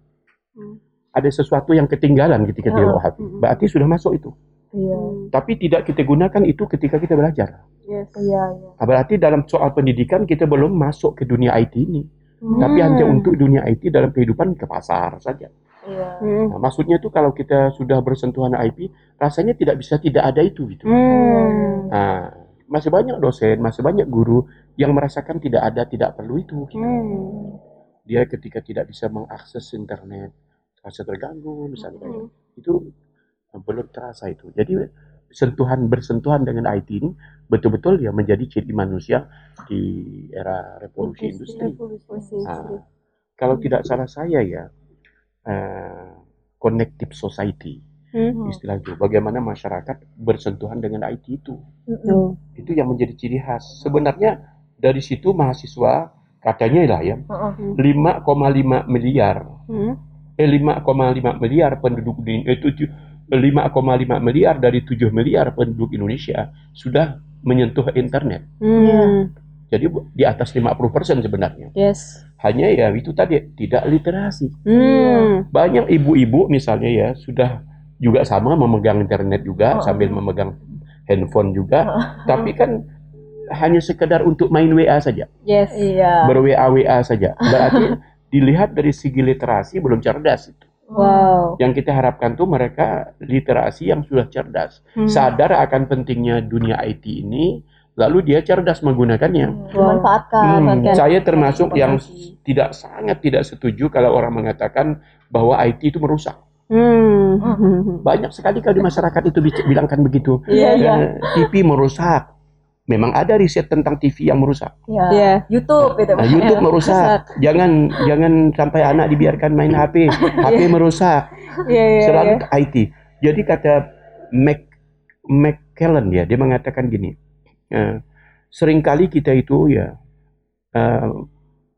Hmm. Ada sesuatu yang ketinggalan ketika dia bawa H P, berarti sudah masuk itu. Yeah. Tapi tidak kita gunakan itu ketika kita belajar. Yes. Yeah, yeah. Berarti dalam soal pendidikan kita belum masuk ke dunia I T ini. Hmm. Tapi hanya untuk dunia I T dalam kehidupan ke pasar saja. Yeah. Hmm. Nah, maksudnya itu kalau kita sudah bersentuhan I P, rasanya tidak bisa tidak ada itu gitu. Hmm. Nah, masih banyak dosen, masih banyak guru yang merasakan tidak ada, tidak perlu itu. Gitu. Hmm. Dia ketika tidak bisa mengakses internet, rasa terganggu misalnya, hmm. itu belum terasa itu. Jadi sentuhan bersentuhan dengan I T ini betul-betul ya menjadi ciri manusia di era revolusi industri. Revolusi. Nah, kalau hmm. tidak salah saya ya, uh, connective society hmm. istilahnya, bagaimana masyarakat bersentuhan dengan I T itu, hmm. itu yang menjadi ciri khas. Sebenarnya dari situ mahasiswa katanya lah ya, hmm. lima koma lima miliar, hmm. eh lima koma lima miliar penduduk di eh, lima koma lima miliar dari tujuh miliar penduduk Indonesia sudah menyentuh internet. Hmm. Jadi di atas lima puluh persen sebenarnya. Yes. Hanya ya itu tadi tidak literasi. Hmm. Banyak ibu-ibu misalnya ya sudah juga sama memegang internet juga oh. sambil memegang handphone juga, oh. tapi kan hanya sekedar untuk main W A saja. Yes, iya. Ber-W A W A saja. Berarti dilihat dari segi literasi belum cerdas itu. Wow. Yang kita harapkan tuh mereka literasi yang sudah cerdas, hmm. sadar akan pentingnya dunia I T ini, lalu dia cerdas menggunakannya. Wow. Manfaatkan. Hmm, saya termasuk yang tidak sangat tidak setuju kalau orang mengatakan bahwa I T itu merusak. Hmm. Banyak sekali kalau di masyarakat itu bilangkan begitu. Yeah, yeah. T V merusak. Memang ada riset tentang T V yang merusak. Iya. Yeah. YouTube itu. Nah, YouTube merusak. Jangan jangan sampai anak dibiarkan main H P. H P yeah. merusak. Yeah, yeah, selalu yeah. I T. Jadi kata Mac McKellen ya, dia mengatakan gini. Uh, seringkali kita itu ya uh,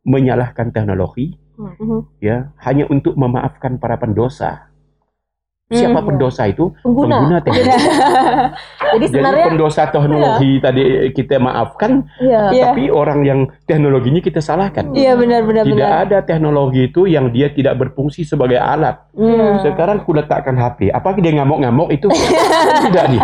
menyalahkan teknologi mm-hmm. ya hanya untuk memaafkan para pendosa. Siapa pendosa itu? Pengguna, pengguna teknologi. Jadi, Jadi pendosa teknologi iya. tadi kita maafkan, iya. tapi iya. orang yang teknologinya kita salahkan. Iya, benar-benar. Tidak benar. Ada teknologi itu yang dia tidak berfungsi sebagai alat. Iya. Sekarang aku letakkan H P, apa dia ngamuk-ngamuk itu? Tidak nih.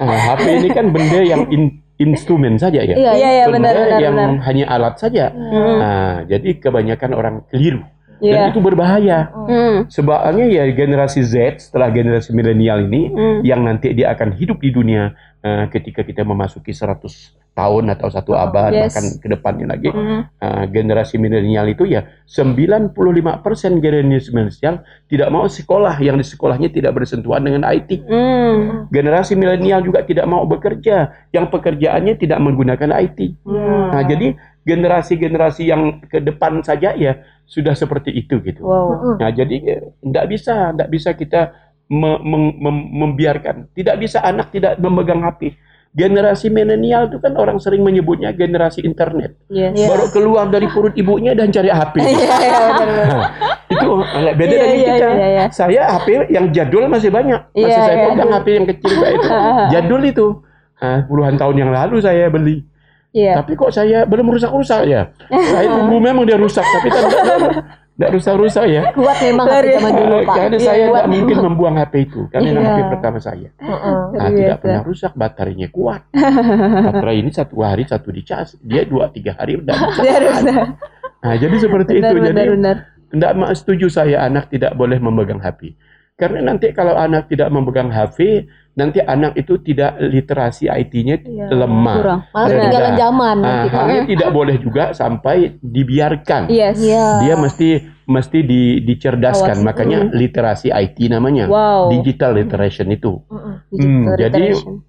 Nah, H P ini kan benda yang in- instrumen saja ya. Iya, iya, benda benar, yang benar. Hanya alat saja. Iya. Nah, jadi kebanyakan orang keliru. Dan yeah. itu berbahaya. Mm. Sebabnya ya generasi Z setelah generasi milenial ini mm. yang nanti dia akan hidup di dunia uh, ketika kita memasuki seratus tahun atau satu abad oh, yes. bahkan ke depannya lagi. Mm. Uh, generasi milenial itu ya sembilan puluh lima persen generasi milenial tidak mau sekolah, yang di sekolahnya tidak bersentuhan dengan I T. Mm. Generasi milenial juga tidak mau bekerja, yang pekerjaannya tidak menggunakan I T. Mm. Nah, jadi generasi-generasi yang ke depan saja ya sudah seperti itu gitu. Wow. Nah, jadi tidak bisa, tidak bisa kita me- mem- mem- membiarkan. Tidak bisa anak tidak memegang H P. Generasi milenial itu kan orang sering menyebutnya generasi internet. Yes. Yes. Baru keluar dari perut ibunya dan cari H P. Yeah, yeah, nah, itu agak beda yeah, dari yeah, kita. Yeah, yeah. Saya H P yang jadul masih banyak. Masih yeah, saya yeah, pegang yeah. H P yang kecil itu. Jadul itu. Nah, puluhan tahun yang lalu saya beli. Yeah. Tapi kok saya belum rusak-rusak ya? Saya tunggu memang dia rusak, tapi tidak rusak-rusak ya. Kuat memang H P zaman dulu, Pak. Karena yeah, saya tidak mungkin membuang H P itu. Karena yeah. H P pertama saya. Uh-uh, nah, tidak pernah rusak, baterainya kuat. Baterai ini satu hari satu dicas, dia dua tiga hari tidak dicas. Nah, jadi seperti benar, itu. Benar, jadi tidak setuju saya anak tidak boleh memegang H P. Karena nanti kalau anak tidak memegang H P, nanti anak itu tidak literasi I T-nya ya, lemah. Malah ketinggalan zaman. Nah, halnya tidak boleh juga sampai dibiarkan. Yes. Yeah. Dia mesti mesti di, dicerdaskan. Awasi. Makanya mm. literasi I T namanya. Wow. Digital literation itu. Mm-hmm. Digital hmm, literation. Jadi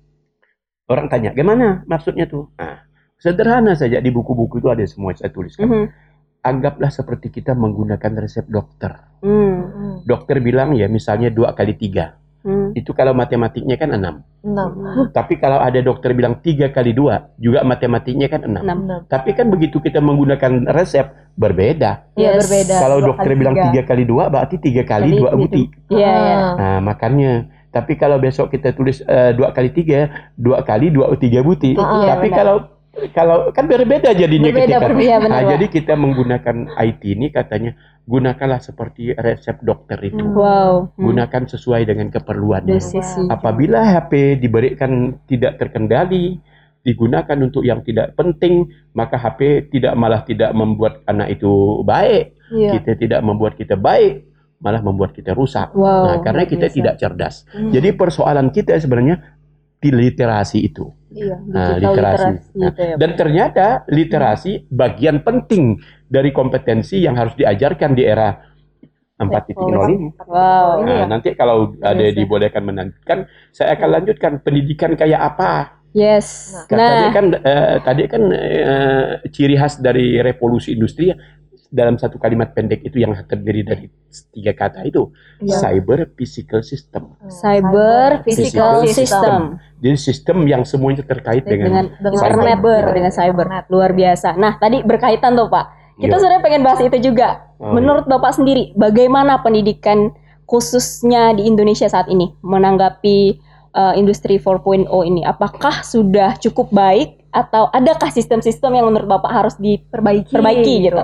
orang tanya, gimana maksudnya tuh? Nah, sederhana saja di buku-buku itu ada semua saya tuliskan. Mm-hmm. Anggaplah seperti kita menggunakan resep dokter. Mm-hmm. Dokter bilang ya misalnya dua kali tiga. Hmm. Itu kalau matematiknya kan enam. enam. Tapi kalau ada dokter bilang tiga kali dua, juga matematiknya kan enam. enam. Tapi kan begitu kita menggunakan resep, berbeda. Iya, yes. berbeda. Kalau dokter bilang tiga kali dua, berarti tiga kali dua butir. Iya, iya. Nah, makanya. Tapi kalau besok kita tulis uh, dua kali tiga, dua kali dua butir. Tapi kalau Kalau kan berbeda jadinya berbeda, ketika berbeda, benar, nah, Pak. Jadi kita menggunakan I T ini katanya gunakanlah seperti resep dokter itu. Wow. Gunakan sesuai dengan keperluannya. Wow. Apabila H P diberikan tidak terkendali, digunakan untuk yang tidak penting, maka H P tidak malah tidak membuat anak itu baik. Yeah. Kita tidak membuat kita baik, malah membuat kita rusak. Wow. Nah, karena kita biasa. tidak cerdas. Hmm. Jadi persoalan kita sebenarnya di literasi itu. Iya, nah, literasi. literasi nah, ya, dan ternyata literasi bagian penting dari kompetensi yang harus diajarkan di era empat titik nol ini. Wow. Nah, nanti kalau ada yes, dibolehkan melanjutkan, saya akan lanjutkan pendidikan kayak apa. Yes. Nah. Tadi kan eh, tadi kan eh, ciri khas dari revolusi industri dalam satu kalimat pendek itu yang terdiri dari tiga kata itu. Yeah. Cyber physical system. Cyber physical, physical system. system. Jadi sistem yang semuanya terkait dengan internet, dengan cyber. Luar biasa. Nah, tadi berkaitan tuh Pak. Kita yeah. sebenarnya pengen bahas itu juga. Oh, Menurut yeah. Bapak sendiri, bagaimana pendidikan khususnya di Indonesia saat ini menanggapi uh, industri empat titik nol ini? Apakah sudah cukup baik atau adakah sistem-sistem yang menurut Bapak harus diperbaiki perbaiki, gitu?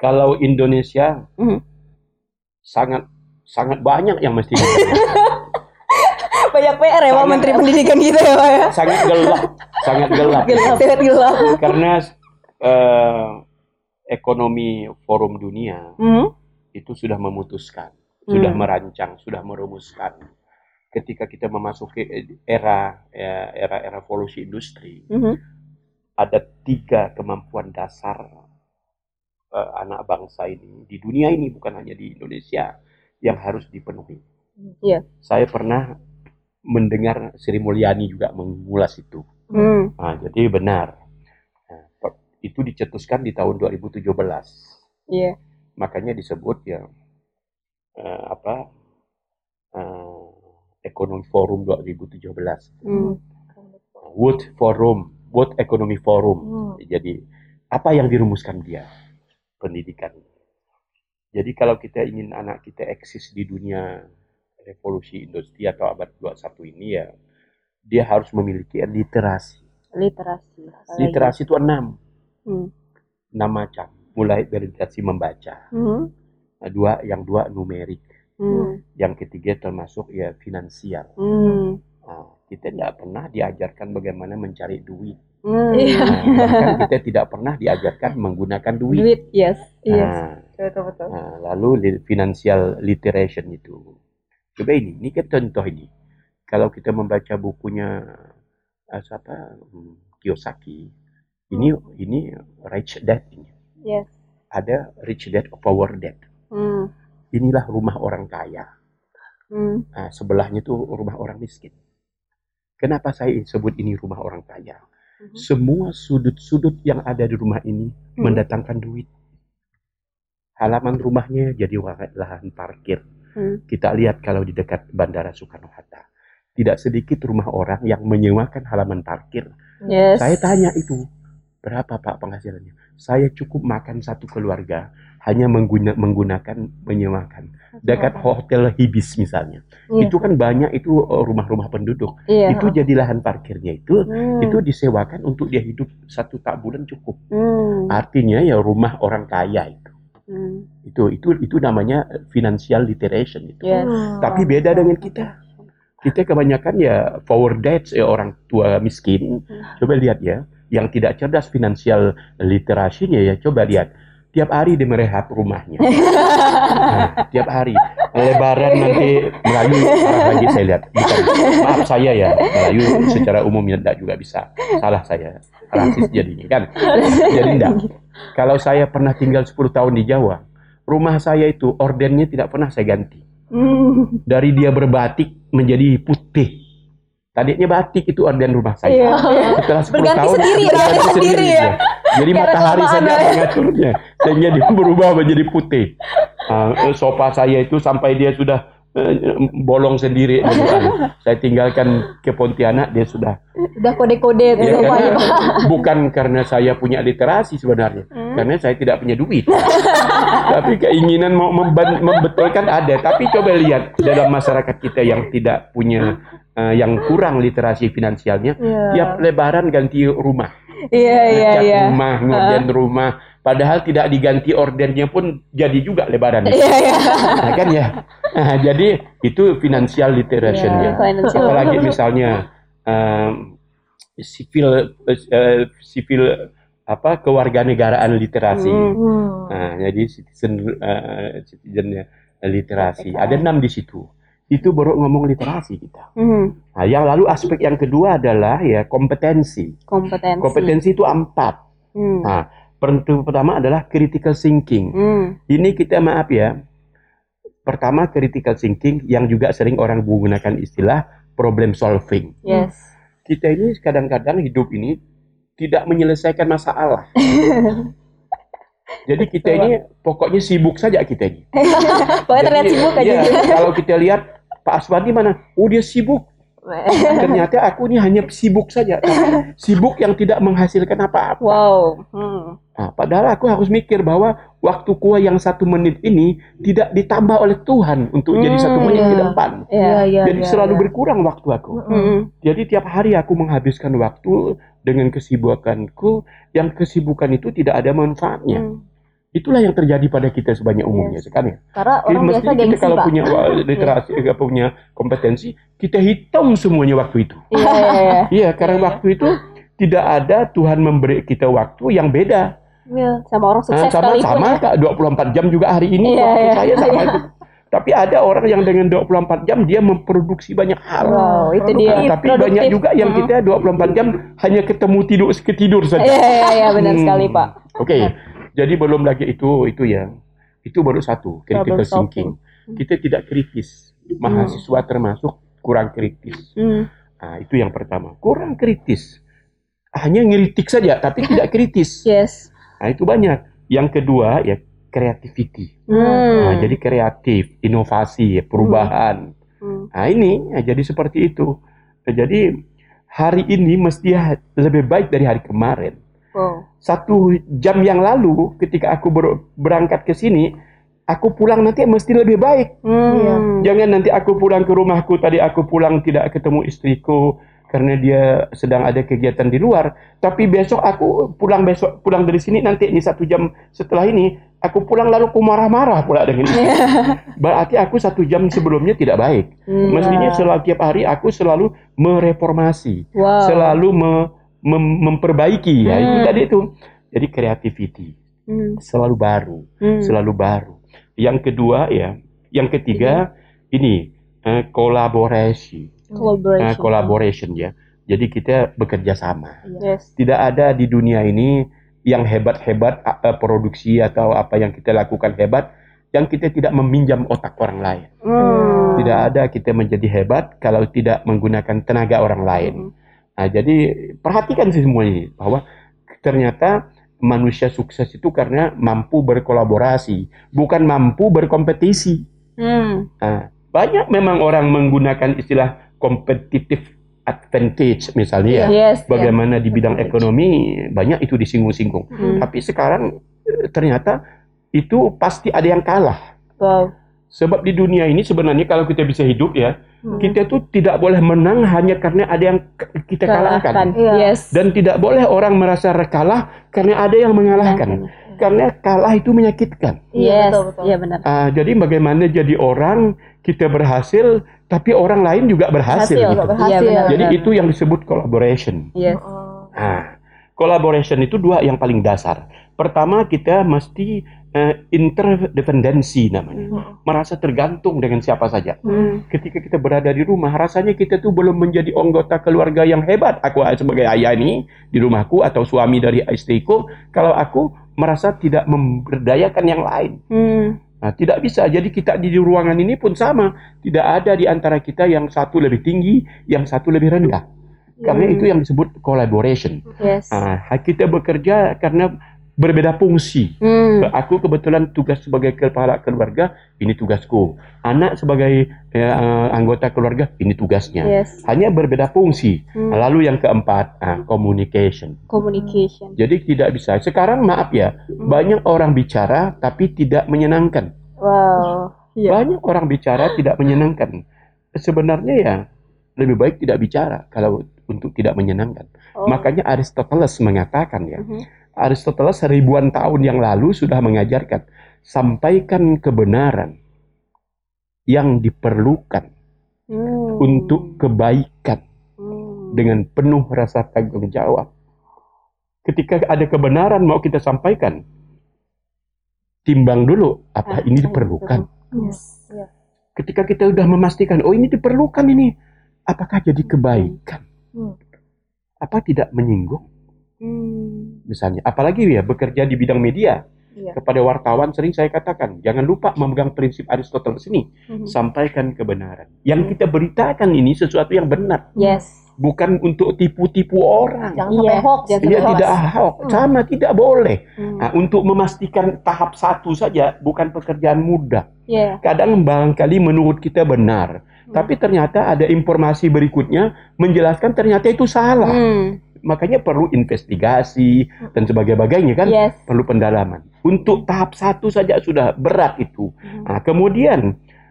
Kalau Indonesia mm-hmm. sangat sangat banyak yang mesti banyak P R ya Pak Menteri Pendidikan kita ya Pak ya. Sangat gelap, sangat gelap. Gelap, sangat gelap. Karena eh, ekonomi forum dunia mm-hmm. itu sudah memutuskan, mm. sudah merancang, sudah merumuskan. Ketika kita memasuki era ya, era era revolusi industri, mm-hmm. ada tiga kemampuan dasar uh, anak bangsa ini di dunia ini, bukan hanya di Indonesia, yang harus dipenuhi. Yeah. Saya pernah mendengar Sri Mulyani juga mengulas itu. Mm. Nah, jadi benar, nah, itu dicetuskan di tahun dua ribu tujuh belas. Yeah. Makanya disebut ya uh, apa? Uh, Economic Forum dua ribu tujuh belas, hmm. World Forum, World Economic Forum. Hmm. Jadi apa yang dirumuskan dia? Pendidikan. Jadi kalau kita ingin anak kita eksis di dunia revolusi industri atau abad dua puluh satu ini ya, dia harus memiliki literasi. Literasi. Literasi itu enam, hmm. enam macam. Mulai dari literasi membaca. Hmm. Nah, dua, yang dua numerik. Hmm. Yang ketiga termasuk ya finansial. Hmm. Nah, kita tidak pernah diajarkan bagaimana mencari duit. Hmm. Yeah. Nah, bahkan kita tidak pernah diajarkan menggunakan duit. Duit, yes, yes. Betul-betul. Nah, nah, lalu financial literacy itu. Coba ini, ini kan contoh ini. Kalau kita membaca bukunya siapa Kiyosaki, ini ini Rich Dad ini. Yes. Ada Rich Dad or Power Dad. Hmm. Inilah rumah orang kaya. Hmm. Nah, sebelahnya tuh rumah orang miskin. Kenapa saya sebut ini rumah orang kaya? Hmm. Semua sudut-sudut yang ada di rumah ini hmm. mendatangkan duit. Halaman rumahnya jadi lahan parkir. Hmm. Kita lihat kalau di dekat Bandara Soekarno-Hatta. Tidak sedikit rumah orang yang menyewakan halaman parkir. Yes. Saya tanya itu, berapa Pak penghasilannya? Saya cukup makan satu keluarga hanya mengguna, menggunakan menyewakan dekat hotel Ibis misalnya. Yeah. Itu kan banyak itu rumah-rumah penduduk. Yeah. Itu jadi lahan parkirnya itu mm. itu disewakan untuk dia hidup satu tak bulan cukup. Mm. Artinya ya rumah orang kaya itu. Mm. Itu itu itu namanya financial literacy itu. Yes. Mm. Tapi beda dengan kita. Kita kebanyakan ya power dads ya orang tua miskin. Mm. Coba lihat ya. Yang tidak cerdas finansial literasinya ya, coba lihat. Tiap hari dia merehab rumahnya. Nah, tiap hari. Lebaran nanti Melayu, parah lagi saya lihat. Bukan, maaf saya ya, Melayu secara umum tidak juga bisa. Salah saya, rasis jadinya kan. Jadi tidak. Kalau saya pernah tinggal sepuluh tahun di Jawa, rumah saya itu ordennya tidak pernah saya ganti. Dari dia berbatik menjadi putih. Tadinya batik itu orderan rumah saya. Iya. Setelah sepuluh berganti tahun sendiri, berganti sendiri, sendiri ya. Jadi karena matahari saya yang mengaturnya, sehingga dia berubah menjadi putih. Uh, sofa saya itu sampai dia sudah uh, bolong sendiri. Saya tinggalkan ke Pontianak, dia sudah. Sudah kode-kode ya, karena, bukan karena saya punya literasi sebenarnya, hmm? karena saya tidak punya duit. Tapi keinginan mau memben- membetulkan ada. Tapi coba lihat dalam masyarakat kita yang tidak punya. Uh, yang kurang literasi finansialnya, yeah. tiap lebaran ganti rumah. iya, iya, iya. rumah, kemudian uh. rumah. Padahal tidak diganti ordernya pun jadi juga lebaran. Iya, iya. Nah, kan ya. Nah, jadi itu financial literacy ya. Financial. Apalagi misalnya um, sipil uh, sipil apa kewarganegaraan literasi. Mm-hmm. Nah, jadi citizen uh, citizennya literasi. Ada enam di situ. Itu baru ngomong literasi kita. Mm-hmm. Nah, yang lalu aspek yang kedua adalah ya kompetensi. Kompetensi. Kompetensi itu empat. Mm. Nah, pertama adalah critical thinking. Hmm. Ini kita maaf ya. Pertama critical thinking yang juga sering orang menggunakan istilah problem solving. Yes. Kita ini kadang-kadang hidup ini tidak menyelesaikan masalah. Jadi kita ini pokoknya sibuk saja kita ini. Pokoknya terlihat sibuk aja. Ya, kalau kita lihat Pak Aswandi mana? Oh dia sibuk. Ternyata aku ini hanya sibuk saja, sibuk yang tidak menghasilkan apa-apa. Wow. Hmm. Nah, padahal aku harus mikir bahwa waktu ku yang satu menit ini tidak ditambah oleh Tuhan untuk hmm, jadi satu menit yeah. ke depan. Yeah, yeah, jadi yeah, selalu yeah. berkurang waktu aku. Mm-hmm. Jadi tiap hari aku menghabiskan waktu dengan kesibukanku, yang kesibukan itu tidak ada manfaatnya. Mm. Itulah yang terjadi pada kita sebanyak umumnya yes. sekarang. Karena orang jadi, biasa gengsi, kita kalau Pak. punya literasi, yeah. punya kompetensi, kita hitung semuanya waktu itu. Iya, yeah, yeah, yeah. yeah, karena yeah, waktu yeah. itu tidak ada Tuhan memberi kita waktu yang beda. Yeah. Sama orang sukses nah, sama, sama ya. dua puluh empat jam juga hari ini yeah, waktu yeah. saya sama yeah. itu. Tapi ada orang yang dengan dua puluh empat jam dia memproduksi banyak hal. Wow, itu dia. Nah, tapi produktif. Banyak juga yang kita dua puluh empat jam hanya ketemu tidur ketidur saja. Iya, yeah, yeah, yeah, benar hmm. sekali Pak. Oke. Okay. Jadi belum lagi itu itu ya. Itu baru satu, critical thinking. Kita tidak kritis. Mahasiswa hmm. termasuk kurang kritis. Hmm. Nah, itu yang pertama. Kurang kritis. Hanya ngeritik saja tapi tidak kritis. Yes. Nah, itu banyak. Yang kedua ya creativity. Hmm. Nah, jadi kreatif, inovasi, perubahan. Hmm. Hmm. Nah, ini ya, jadi seperti itu. Jadi hari ini mesti lebih baik dari hari kemarin. Oh. Satu jam yang lalu ketika aku berangkat ke sini, aku pulang nanti mesti lebih baik. Hmm. Jangan nanti aku pulang ke rumahku, tadi aku pulang tidak ketemu istriku karena dia sedang ada kegiatan di luar. Tapi besok aku pulang besok pulang dari sini nanti ini satu jam setelah ini aku pulang lalu aku marah-marah pula dengan istri. Berarti aku satu jam sebelumnya tidak baik. Hmm. Mestinya selalu tiap hari aku selalu mereformasi, wow. selalu me Mem- memperbaiki ya hmm. itu tadi itu jadi creativity hmm. selalu baru hmm. selalu baru yang kedua ya yang ketiga hmm. ini uh, collaboration collaboration. Uh, collaboration ya jadi kita bekerja sama yes. tidak ada di dunia ini yang hebat-hebat uh, produksi atau apa yang kita lakukan hebat yang kita tidak meminjam otak orang lain hmm. tidak ada kita menjadi hebat kalau tidak menggunakan tenaga orang lain hmm. Nah, jadi perhatikan sih semua ini bahwa ternyata manusia sukses itu karena mampu berkolaborasi, bukan mampu berkompetisi. Hmm. Nah, banyak memang orang menggunakan istilah competitive advantage misalnya. Yes, bagaimana yeah. di bidang ekonomi banyak itu disinggung-singgung. Hmm. Tapi sekarang ternyata itu pasti ada yang kalah. Wow. Sebab di dunia ini sebenarnya kalau kita bisa hidup ya, hmm. kita tuh tidak boleh menang hanya karena ada yang kita kalahkan. kalahkan. Yes. Dan tidak boleh orang merasa kalah karena ada yang mengalahkan. Yes. Karena kalah itu menyakitkan. Yes. Iya benar. Uh, jadi bagaimana jadi orang kita berhasil tapi orang lain juga berhasil. Hasil, gitu. berhasil. Ya, benar, jadi benar. Itu yang disebut collaboration. Yes. Nah, collaboration itu dua yang paling dasar. Pertama kita mesti Uh, interdependensi namanya, hmm. merasa tergantung dengan siapa saja. Hmm. Ketika kita berada di rumah, rasanya kita tuh belum menjadi anggota keluarga yang hebat. Aku sebagai ayah ini di rumahku atau suami dari istriku, kalau aku merasa tidak memberdayakan yang lain, hmm. nah, tidak bisa. Jadi kita di ruangan ini pun sama, tidak ada di antara kita yang satu lebih tinggi, yang satu lebih rendah. Hmm. Karena itu yang disebut collaboration. Yes. Uh, kita bekerja karena berbeda fungsi. Hmm. Aku kebetulan tugas sebagai kepala keluarga, ini tugasku. Anak sebagai ya, anggota keluarga, ini tugasnya. Yes. Hanya berbeda fungsi. Hmm. Lalu yang keempat, ah, communication. Communication. Jadi tidak bisa. Sekarang maaf ya, hmm. banyak orang bicara tapi tidak menyenangkan. Wow. Banyak yeah. orang bicara tidak menyenangkan. Sebenarnya ya, lebih baik tidak bicara kalau untuk tidak menyenangkan. Oh. Makanya Aristoteles mengatakan ya, uh-huh. Aristoteles ribuan tahun yang lalu sudah mengajarkan, sampaikan kebenaran yang diperlukan hmm. untuk kebaikan hmm. dengan penuh rasa tanggung jawab. Ketika ada kebenaran mau kita sampaikan, timbang dulu apa ah, ini diperlukan. Yes. Ketika kita sudah memastikan, oh ini diperlukan ini, apakah jadi kebaikan? Hmm. Apa tidak menyinggung? Hmm. Misalnya, apalagi ya bekerja di bidang media. Yeah. Kepada wartawan sering saya katakan, jangan lupa memegang prinsip Aristoteles ini. Mm-hmm. Sampaikan kebenaran. Yang mm. kita beritakan ini sesuatu yang benar. Yes. Bukan untuk tipu-tipu orang. Jangan sampai hoax. Iya, tidak hoax. Sama, tidak boleh. Mm. Nah, untuk memastikan tahap satu saja bukan pekerjaan mudah. Yeah. Kadang barangkali menurut kita benar. Mm. Tapi ternyata ada informasi berikutnya menjelaskan ternyata itu salah. Mm. Makanya perlu investigasi dan sebagainya kan, yes. Perlu pendalaman. Untuk tahap satu saja sudah berat itu. Mm-hmm. Nah, kemudian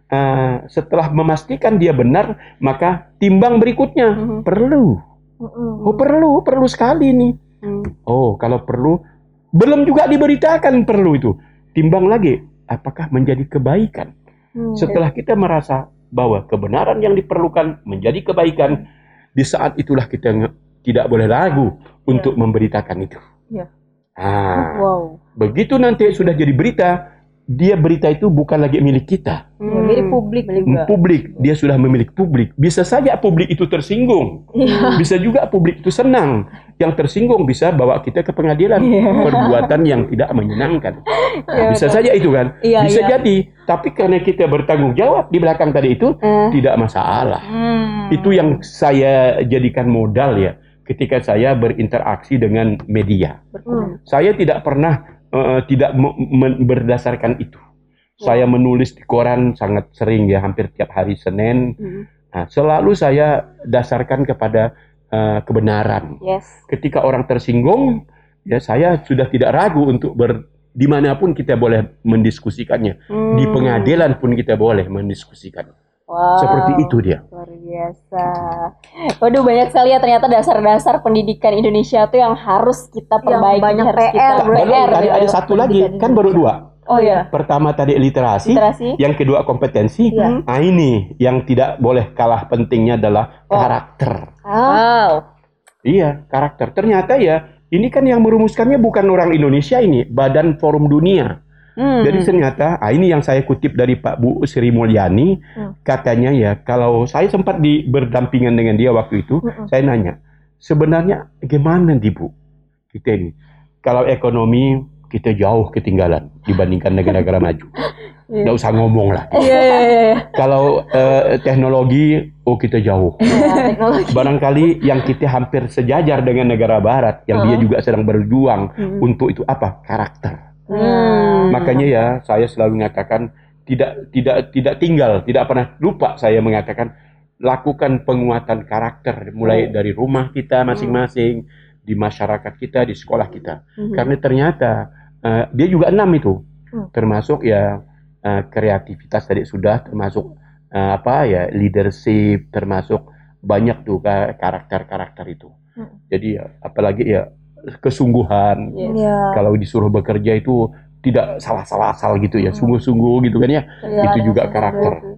uh, setelah memastikan dia benar, maka timbang berikutnya mm-hmm. perlu. Mm-hmm. Oh perlu, perlu sekali nih. Mm. Oh kalau perlu, belum juga diberitakan perlu itu. Timbang lagi, apakah menjadi kebaikan? Mm-hmm. Setelah kita merasa bahwa kebenaran yang diperlukan menjadi kebaikan, di saat itulah kita nge- tidak boleh ragu untuk yeah. memberitakan itu. Yeah. Ah, wow. Begitu nanti sudah jadi berita, dia berita itu bukan lagi milik kita. Hmm. Milik publik. Publik, dia sudah memiliki publik. Bisa saja publik itu tersinggung. Yeah. Bisa juga publik itu senang. Yang tersinggung bisa bawa kita ke pengadilan. Yeah. Perbuatan yang tidak menyenangkan. Nah, yeah, bisa betul. Saja itu kan. Yeah, bisa yeah. jadi. Tapi karena kita bertanggung jawab di belakang tadi itu, uh. tidak masalah. Hmm. Itu yang saya jadikan modal ya. Ketika saya berinteraksi dengan media, hmm. saya tidak pernah uh, tidak me- me- berdasarkan itu. Hmm. Saya menulis di koran sangat sering ya, hampir tiap hari Senin. Hmm. Nah, selalu saya dasarkan kepada uh, kebenaran. Yes. Ketika orang tersinggung, hmm. ya saya sudah tidak ragu untuk ber dimanapun kita boleh mendiskusikannya, hmm. di pengadilan pun kita boleh mendiskusikannya. Wow, seperti itu dia. Luar biasa. Waduh, banyak sekali ya ternyata dasar-dasar pendidikan Indonesia tuh yang harus kita perbaiki. Yang banyak harus P R. P R tadi ya, ada satu lagi, kan baru dua. Oh iya. Pertama tadi literasi, literasi. Yang kedua kompetensi. Iya. Nah ini yang tidak boleh kalah pentingnya adalah wow. karakter. Wow. Iya, karakter. Ternyata ya, ini kan yang merumuskannya bukan orang Indonesia ini, Badan Forum Dunia. Hmm. Jadi ternyata, ah ini yang saya kutip dari Pak Bu Sri Mulyani, hmm. katanya ya, kalau saya sempat di, berdampingan dengan dia waktu itu, hmm. saya nanya, sebenarnya gimana nih Bu, kita ini, kalau ekonomi kita jauh ketinggalan dibandingkan negara-negara maju, yeah. nggak usah ngomong lah. Gitu. Yeah, yeah, yeah. Kalau eh, teknologi, oh kita jauh. Yeah, barangkali yang kita hampir sejajar dengan negara Barat, yang oh. dia juga sedang berjuang hmm. untuk itu apa? Karakter. Hmm. Makanya ya saya selalu mengatakan tidak tidak tidak tinggal, tidak pernah lupa saya mengatakan lakukan penguatan karakter mulai hmm. dari rumah kita masing-masing, hmm. di masyarakat kita, di sekolah kita. Hmm. Karena ternyata uh, dia juga enam itu. Hmm. Termasuk ya uh, kreativitas tadi sudah, termasuk uh, apa ya leadership, termasuk banyak tuh uh, karakter-karakter itu. Hmm. Jadi ya, apalagi ya kesungguhan, yeah. kalau disuruh bekerja itu tidak salah-salah-salah gitu ya, sungguh-sungguh gitu kan ya, yeah, itu juga karakter.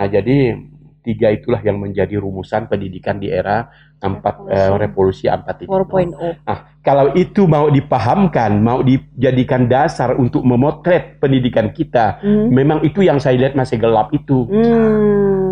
Nah jadi tiga itulah yang menjadi rumusan pendidikan di era empat eh, revolusi empat titik nol. Nah kalau itu mau dipahamkan, mau dijadikan dasar untuk memotret pendidikan kita, mm. memang itu yang saya lihat masih gelap itu. Mm.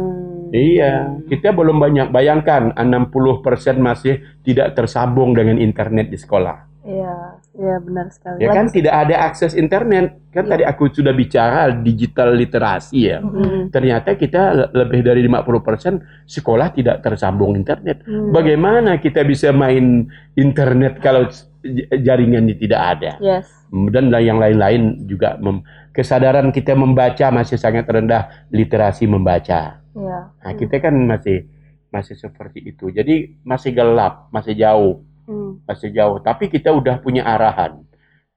Iya, kita belum banyak. Bayangkan enam puluh persen masih tidak tersambung dengan internet di sekolah. Iya, iya benar sekali. Ya kan lagi. Tidak ada akses internet. Kan ya. Tadi aku sudah bicara digital literasi ya. Mm-hmm. Ternyata kita lebih dari lima puluh persen sekolah tidak tersambung internet. Mm. Bagaimana kita bisa main internet kalau jaringannya tidak ada? Yes. Dan yang lain-lain juga mem- kesadaran kita membaca masih sangat rendah, literasi membaca. Ya. Nah kita kan masih masih seperti itu, jadi masih gelap, masih jauh, hmm. masih jauh. Tapi kita udah punya arahan.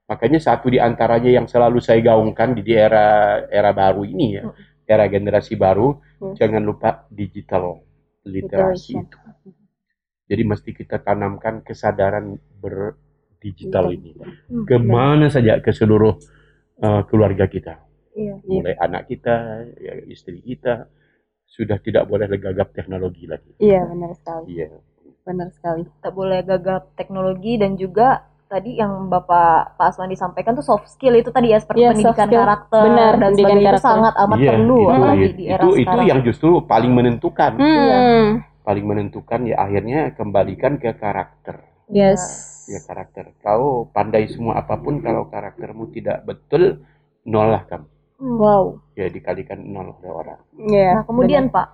Makanya satu di antaranya yang selalu saya gaungkan di era era baru ini ya, era generasi baru, hmm. jangan lupa digital. literasi itu. Jadi mesti kita tanamkan kesadaran berdigital ini. Kemana saja, ke seluruh uh, keluarga kita. Iya, mulai iya. anak kita, ya, istri kita, sudah tidak boleh gagap teknologi lagi. Iya, benar sekali. Iya. Benar sekali. Tak boleh gagap teknologi, dan juga tadi yang Bapak Pak Aswandi sampaikan tuh soft skill itu tadi ya, seperti yeah, pendidikan karakter, benar, dan sebagainya, itu sangat amat yeah, perlu itu, ya, di, di era itu, sekarang. Itu yang justru paling menentukan. Hmm. Ya. Paling menentukan ya, akhirnya kembalikan ke karakter. Yes. Ya, karakter. Kau pandai semua apapun, kalau karaktermu tidak betul, nol lah kamu. Wow. Ya, dikalikan nol oleh orang. Yeah, nah, kemudian benar. Pak,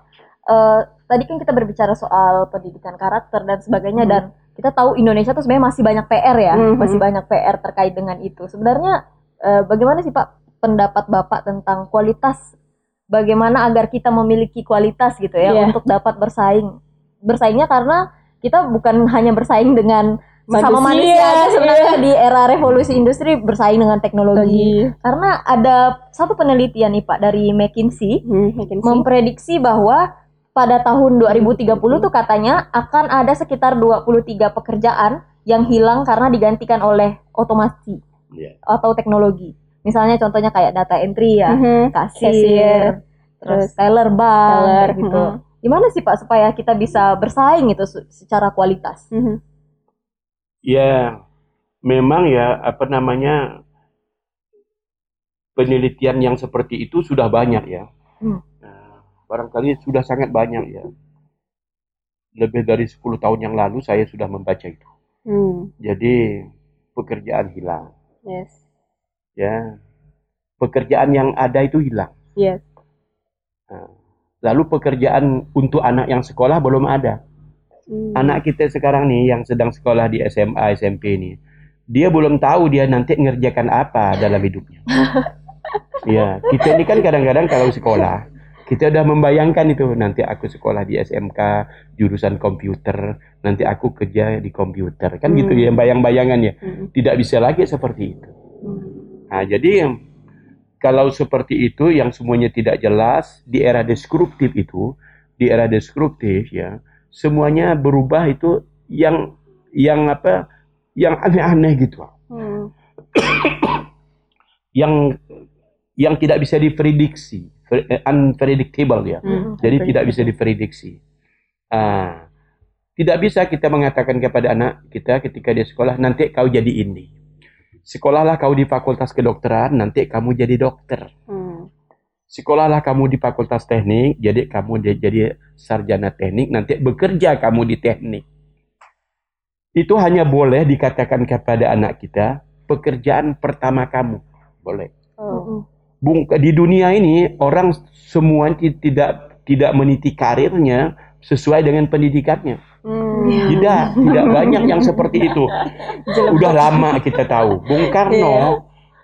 uh, tadi kan kita berbicara soal pendidikan karakter dan sebagainya, hmm. dan kita tahu Indonesia tuh sebenarnya masih banyak P R ya, mm-hmm. masih banyak P R terkait dengan itu. Sebenarnya eh, bagaimana sih Pak pendapat Bapak tentang kualitas, bagaimana agar kita memiliki kualitas gitu ya, yeah. untuk dapat bersaing. Bersaingnya karena kita bukan hanya bersaing dengan sama manusia aja sebenarnya, yeah. di era revolusi industri bersaing dengan teknologi. Lagi. Karena ada satu penelitian nih Pak dari McKinsey, hmm, McKinsey. memprediksi bahwa pada tahun dua ribu tiga puluh tuh katanya akan ada sekitar dua puluh tiga pekerjaan yang hilang karena digantikan oleh otomasi yeah. atau teknologi. Misalnya contohnya kayak data entry ya, mm-hmm. kasir, kasir, terus teller bank gitu. Mm-hmm. Gimana sih Pak supaya kita bisa bersaing itu secara kualitas? Mm-hmm. Ya, memang ya apa namanya penelitian yang seperti itu sudah banyak ya. Mm. Barangkali sudah sangat banyak ya. Lebih dari sepuluh tahun yang lalu saya sudah membaca itu. Hmm. Jadi pekerjaan hilang. Yes. Ya. Pekerjaan yang ada itu hilang. Yes. Nah, lalu pekerjaan untuk anak yang sekolah belum ada. Hmm. Anak kita sekarang nih yang sedang sekolah di S M A, S M P nih, dia belum tahu dia nanti ngerjakan apa dalam hidupnya. Ya, kita ini kan kadang-kadang kalau sekolah kita udah membayangkan itu, nanti aku sekolah di S M K, jurusan komputer, nanti aku kerja di komputer. Kan hmm. gitu ya, bayang-bayangannya. Hmm. Tidak bisa lagi seperti itu. Hmm. Nah, jadi kalau seperti itu, yang semuanya tidak jelas, di era deskriptif itu, di era deskriptif ya, semuanya berubah itu yang yang apa, yang aneh-aneh gitu. Hmm. yang yang tidak bisa diprediksi. Unpredictable ya, hmm, jadi tidak bisa diprediksi. Ah, tidak bisa kita mengatakan kepada anak kita ketika dia sekolah, nanti kau jadi ini. Sekolahlah kau di fakultas kedokteran, nanti kamu jadi dokter. Hmm. Sekolahlah kamu di fakultas teknik, jadi kamu jadi sarjana teknik, nanti bekerja kamu di teknik. Itu hanya boleh dikatakan kepada anak kita, pekerjaan pertama kamu boleh. Oh. Di dunia ini orang semua tidak tidak meniti karirnya sesuai dengan pendidikannya. Hmm. Tidak, tidak banyak yang seperti itu. Udah lama kita tahu. Bung Karno yeah.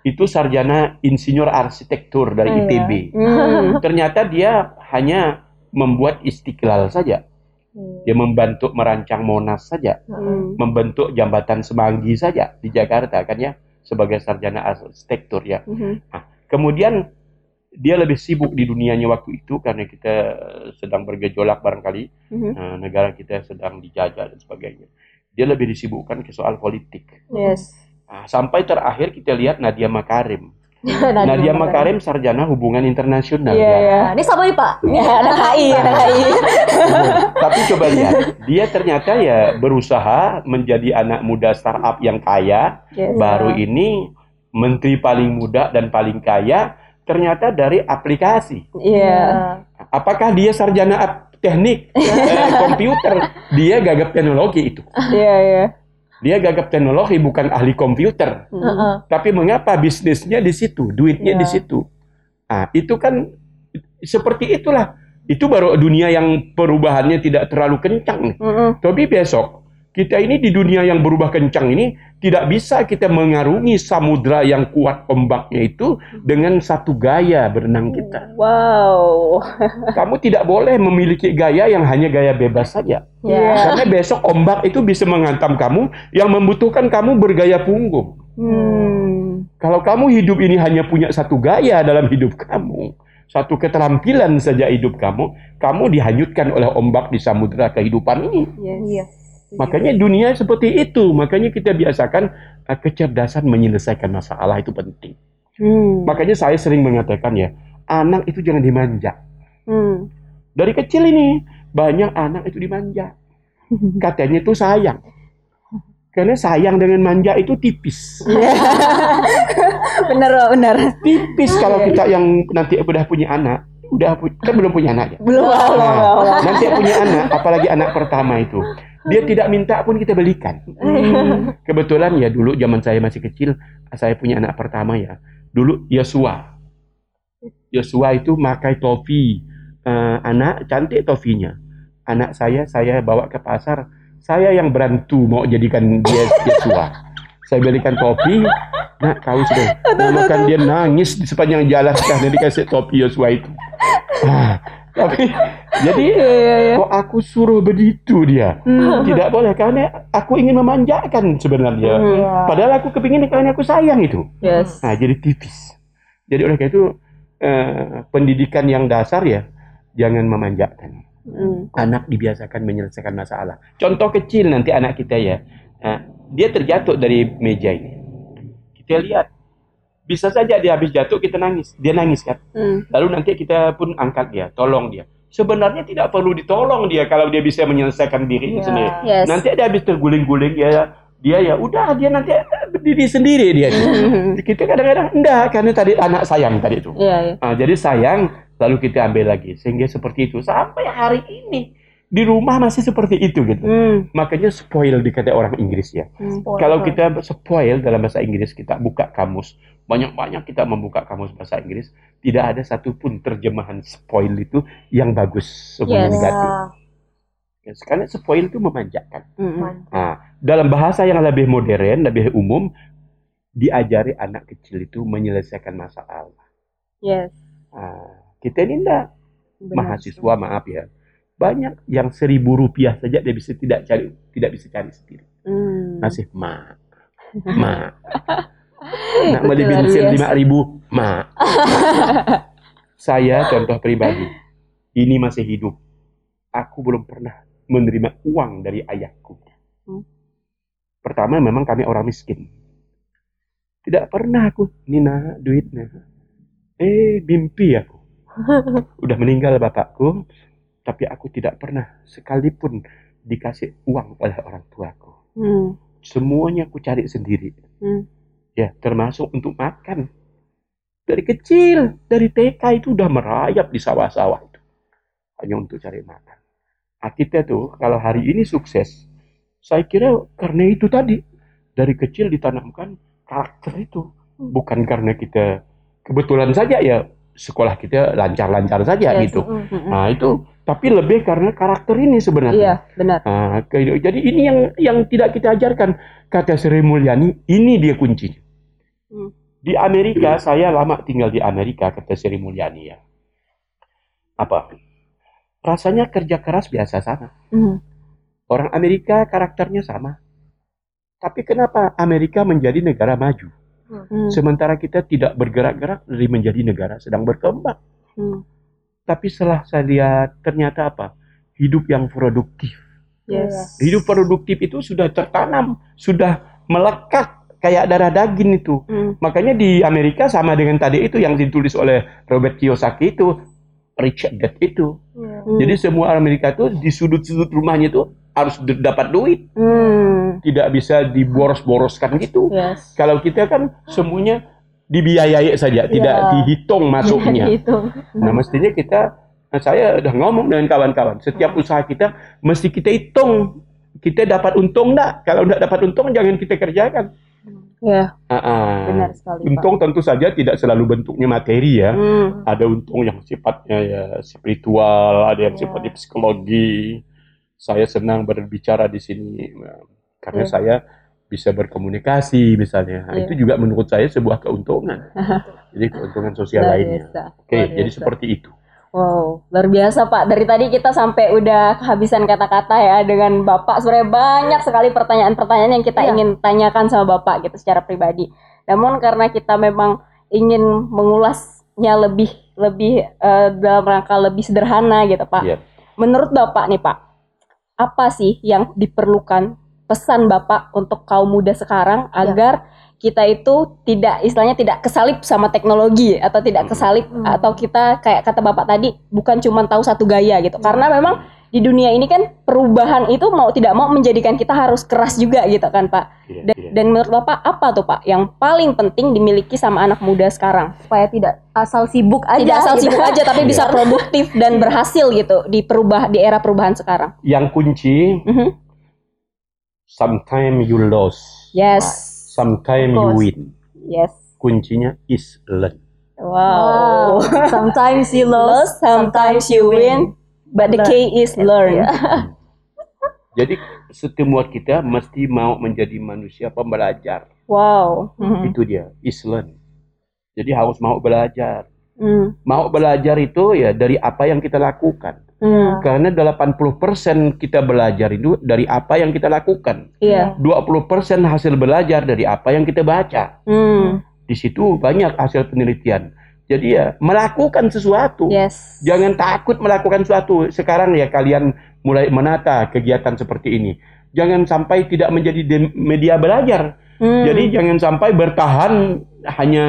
itu sarjana insinyur arsitektur dari I T B. Yeah. Ternyata dia hanya membuat Istiqlal saja. Dia membantu merancang Monas saja. Hmm. Membentuk jembatan Semanggi saja di Jakarta kan ya, sebagai sarjana arsitektur ya. Nah, kemudian dia lebih sibuk di dunianya waktu itu karena kita sedang bergejolak barangkali, mm-hmm. nah, negara kita sedang dijajah dan sebagainya. Dia lebih disibukkan ke soal politik. Yes. Nah, sampai terakhir kita lihat Nadia Makarim. Nadia Makarim sarjana hubungan internasional. Iya. Yeah, yeah. Ini sama nih Pak. Ya, ada H I, ada H I. Tapi coba lihat, dia ternyata ya berusaha menjadi anak muda startup yang kaya. Yes. Baru ini menteri paling muda dan paling kaya ternyata dari aplikasi. Iya. Yeah. Apakah dia sarjana ap- teknik eh, komputer? Dia gagap teknologi itu. Iya, yeah, iya. Yeah. Dia gagap teknologi, bukan ahli komputer. Uh-uh. Tapi mengapa bisnisnya di situ, duitnya yeah. di situ? Ah, itu kan seperti itulah. Itu baru dunia yang perubahannya tidak terlalu kencang. Uh-uh. Tapi besok kita ini di dunia yang berubah kencang ini, tidak bisa kita mengarungi samudra yang kuat ombaknya itu dengan satu gaya berenang kita. Wow. Kamu tidak boleh memiliki gaya yang hanya gaya bebas saja. Yeah. Karena besok ombak itu bisa menghantam kamu yang membutuhkan kamu bergaya punggung. Hmm. Kalau kamu hidup ini hanya punya satu gaya dalam hidup kamu, satu keterampilan saja hidup kamu, kamu dihanyutkan oleh ombak di samudera kehidupan ini. Yes. Makanya dunia seperti itu. Makanya kita biasakan kecerdasan menyelesaikan masalah itu penting. Hmm. Makanya saya sering mengatakan ya, anak itu jangan dimanja. Hmm. Dari kecil ini banyak anak itu dimanja. Katanya itu sayang. Karena sayang dengan manja itu tipis. Benar, benar. Tipis kalau kita yang nanti udah punya anak, udah kan belum punya anak ya. Belum. Nah, nanti punya anak, apalagi anak pertama itu. Dia tidak minta pun kita belikan. Hmm. Kebetulan ya dulu zaman saya masih kecil, saya punya anak pertama ya. Dulu Yosua. Yosua itu pakai topi. Uh, anak cantik topinya. Anak saya saya bawa ke pasar. Saya yang berantu mau jadikan dia Yosua. Saya belikan topi. Nak kau sudah. Makan dia nangis di sepanjang jalan karena dikasih topi Yosua itu. Ah. Tapi jadi iya, iya, iya. Kok aku suruh begitu dia? Hmm. Tidak boleh karena aku ingin memanjakan sebenarnya. Hmm. Padahal aku kepingin karena aku sayang itu. Yes. Nah, jadi tipis. Jadi oleh karena itu eh, pendidikan yang dasar ya jangan memanjakan. Hmm. Anak dibiasakan menyelesaikan masalah. Contoh kecil nanti anak kita ya. Nah, dia terjatuh dari meja ini. Kita lihat. Bisa saja dia habis jatuh kita nangis, dia nangis kan. Hmm. Lalu nanti kita pun angkat dia, tolong dia. Sebenarnya tidak perlu ditolong dia kalau dia bisa menyelesaikan dirinya yeah. sendiri. Yes. Nanti dia habis terguling-guling ya, dia ya udah dia nanti berdiri sendiri dia. Kita kadang-kadang enggak karena tadi anak sayang tadi itu. Yeah, yeah. Nah, jadi sayang lalu kita ambil lagi sehingga seperti itu sampai hari ini. Di rumah masih seperti itu gitu. Hmm. Makanya spoil dikata orang Inggris ya. Hmm. Kalau kita spoil dalam bahasa Inggris kita buka kamus. Banyak-banyak kita membuka kamus bahasa Inggris, tidak ada satupun terjemahan spoil itu yang bagus sebelum yes. negatif. Yes, karena spoil itu memanjakan. Hmm. Nah, dalam bahasa yang lebih modern, lebih umum diajari anak kecil itu menyelesaikan masalah. Yes. Nah, kita ini enggak. Mahasiswa maaf ya. Banyak yang seribu rupiah saja dia bisa tidak cari, tidak bisa cari sendiri. Hmm. Masih mak, mak. Nak beli bensin lima ribu, mak. Saya contoh pribadi, ini masih hidup. Aku belum pernah menerima uang dari ayahku. Hmm. Pertama memang kami orang miskin. Tidak pernah aku, Nina duitnya. Eh mimpi aku. Udah meninggal bapakku. Tapi aku tidak pernah sekalipun dikasih uang oleh orang tuaku. Hmm. Semuanya aku cari sendiri. Hmm. Ya, termasuk untuk makan. Dari kecil, dari T K itu udah merayap di sawah-sawah itu. Hanya untuk cari makan. Nah, kita tuh kalau hari ini sukses, saya kira karena itu tadi. Dari kecil ditanamkan karakter itu. Bukan karena kita kebetulan saja ya sekolah kita lancar-lancar saja yes. gitu. Nah, itu tapi lebih karena karakter ini sebenarnya. Iya, benar. Nah, jadi ini yang yang tidak kita ajarkan. Kata Sri Mulyani, ini dia kuncinya. Hmm. Di Amerika, hmm. saya lama tinggal di Amerika, kata Sri Mulyani ya. Apa? Rasanya kerja keras biasa sama. Hmm. Orang Amerika karakternya sama. Tapi kenapa Amerika menjadi negara maju? Hmm. Sementara kita tidak bergerak-gerak dari menjadi negara sedang berkembang. Hmm. Tapi setelah saya lihat, ternyata apa? Hidup yang produktif. Yes. Hidup produktif itu sudah tertanam, sudah melekat kayak darah daging itu. Hmm. Makanya di Amerika sama dengan tadi itu yang ditulis oleh Robert Kiyosaki itu, Rich Dad itu. Hmm. Jadi semua orang Amerika itu di sudut-sudut rumahnya itu harus dapat duit. Hmm. Tidak bisa diboros-boroskan gitu. Yes. Kalau kita kan semuanya dibiayai saja, tidak ya. dihitung masuknya. Dihitung. Nah, mestinya kita, saya udah ngomong dengan kawan-kawan, setiap usaha kita mesti kita hitung, kita dapat untung enggak? Kalau enggak dapat untung, jangan kita kerjakan. Ya, uh-uh. benar sekali. Untung Pak. Tentu saja tidak selalu bentuknya materi ya. Hmm. Ada untung yang sifatnya ya spiritual, ada yang ya. sifatnya psikologi. Saya senang berbicara di sini karena ya. saya bisa berkomunikasi misalnya, yeah. itu juga menurut saya sebuah keuntungan. Jadi keuntungan sosial luar lainnya. Biasa. Oke, luar jadi biasa. Seperti itu. Wow, luar biasa Pak. Dari tadi kita sampai udah kehabisan kata-kata ya dengan Bapak. Sebenarnya banyak sekali pertanyaan-pertanyaan yang kita yeah. ingin tanyakan sama Bapak gitu secara pribadi. Namun karena kita memang ingin mengulas lebih lebih uh, dalam rangka lebih sederhana gitu Pak. Yeah. Menurut Bapak nih Pak, apa sih yang diperlukan, pesan Bapak untuk kaum muda sekarang agar yeah. kita itu tidak, istilahnya tidak kesalip sama teknologi atau tidak kesalip mm. atau kita kayak kata Bapak tadi bukan cuma tahu satu gaya gitu. Mm. Karena memang di dunia ini kan perubahan itu mau tidak mau menjadikan kita harus keras juga gitu kan Pak. Yeah, dan, yeah. dan menurut Bapak apa tuh Pak yang paling penting dimiliki sama anak muda sekarang? Supaya tidak asal sibuk aja. Tidak asal gitu. sibuk aja tapi yeah. bisa produktif dan berhasil gitu di perubah di era perubahan sekarang. Yang kunci, mm-hmm. sometimes you lose. Yes. Sometimes you win. Yes. Kuncinya is learn. Wow. wow. Sometimes you lose, sometimes you win. But the key is learn. Jadi semua kita mesti mau menjadi manusia pembelajar. Wow. Mm-hmm. Itu dia, is learn. Jadi harus mau belajar. Mm. Mau belajar itu ya dari apa yang kita lakukan. Mm. Karena delapan puluh persen kita belajar itu dari apa yang kita lakukan. Yeah. dua puluh persen hasil belajar dari apa yang kita baca. Mm. Di situ banyak hasil penelitian. Jadi ya, melakukan sesuatu. Yes. Jangan takut melakukan sesuatu. Sekarang ya kalian mulai menata kegiatan seperti ini. Jangan sampai tidak menjadi media belajar. Hmm. Jadi jangan sampai bertahan hanya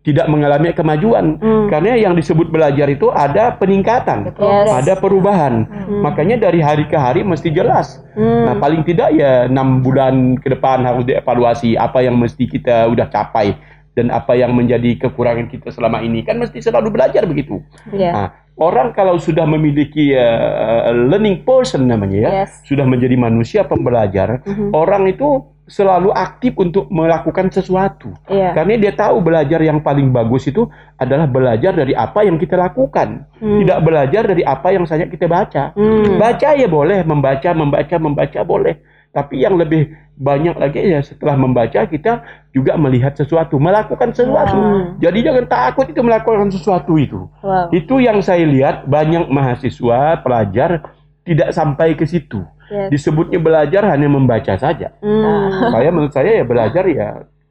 tidak mengalami kemajuan. Hmm. Karena yang disebut belajar itu ada peningkatan. Yes. Ada perubahan. Hmm. Makanya dari hari ke hari mesti jelas. Hmm. Nah paling tidak ya enam bulan ke depan harus dievaluasi apa yang mesti kita udah capai. Dan apa yang menjadi kekurangan kita selama ini. Kan mesti selalu belajar begitu. Yeah. Nah, orang kalau sudah memiliki uh, learning person namanya ya. Yes. Sudah menjadi manusia pembelajar. Mm-hmm. Orang itu selalu aktif untuk melakukan sesuatu. Yeah. Karena dia tahu belajar yang paling bagus itu adalah belajar dari apa yang kita lakukan. Mm. Tidak belajar dari apa yang saja kita baca. Mm. Baca ya boleh. Membaca, membaca, membaca boleh. Tapi yang lebih banyak lagi ya setelah membaca kita juga melihat sesuatu, melakukan sesuatu. Wow. Jadi jangan takut itu melakukan sesuatu itu. Wow. Itu yang saya lihat banyak mahasiswa, pelajar tidak sampai ke situ. Yes. Disebutnya belajar hanya membaca saja. Mm. Saya menurut saya ya belajar ya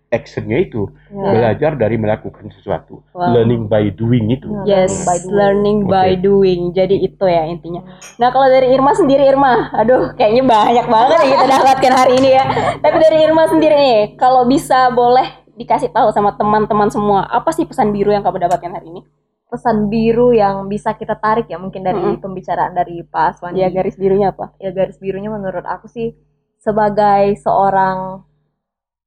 actionnya itu. Yeah. Belajar dari melakukan sesuatu. Wow. Learning by doing itu. Yes, by doing. Learning by okay. doing. Jadi itu ya intinya. Nah kalau dari Irma sendiri, Irma, aduh kayaknya banyak banget yang kita dapatkan hari ini ya. Tapi dari Irma sendiri nih, kalau bisa boleh dikasih tahu sama teman-teman semua, apa sih pesan biru yang kamu dapatkan hari ini? Pesan biru yang bisa kita tarik ya mungkin dari mm-hmm. pembicaraan dari Pak Aswandi. Ya garis birunya apa? Ya garis birunya menurut aku sih sebagai seorang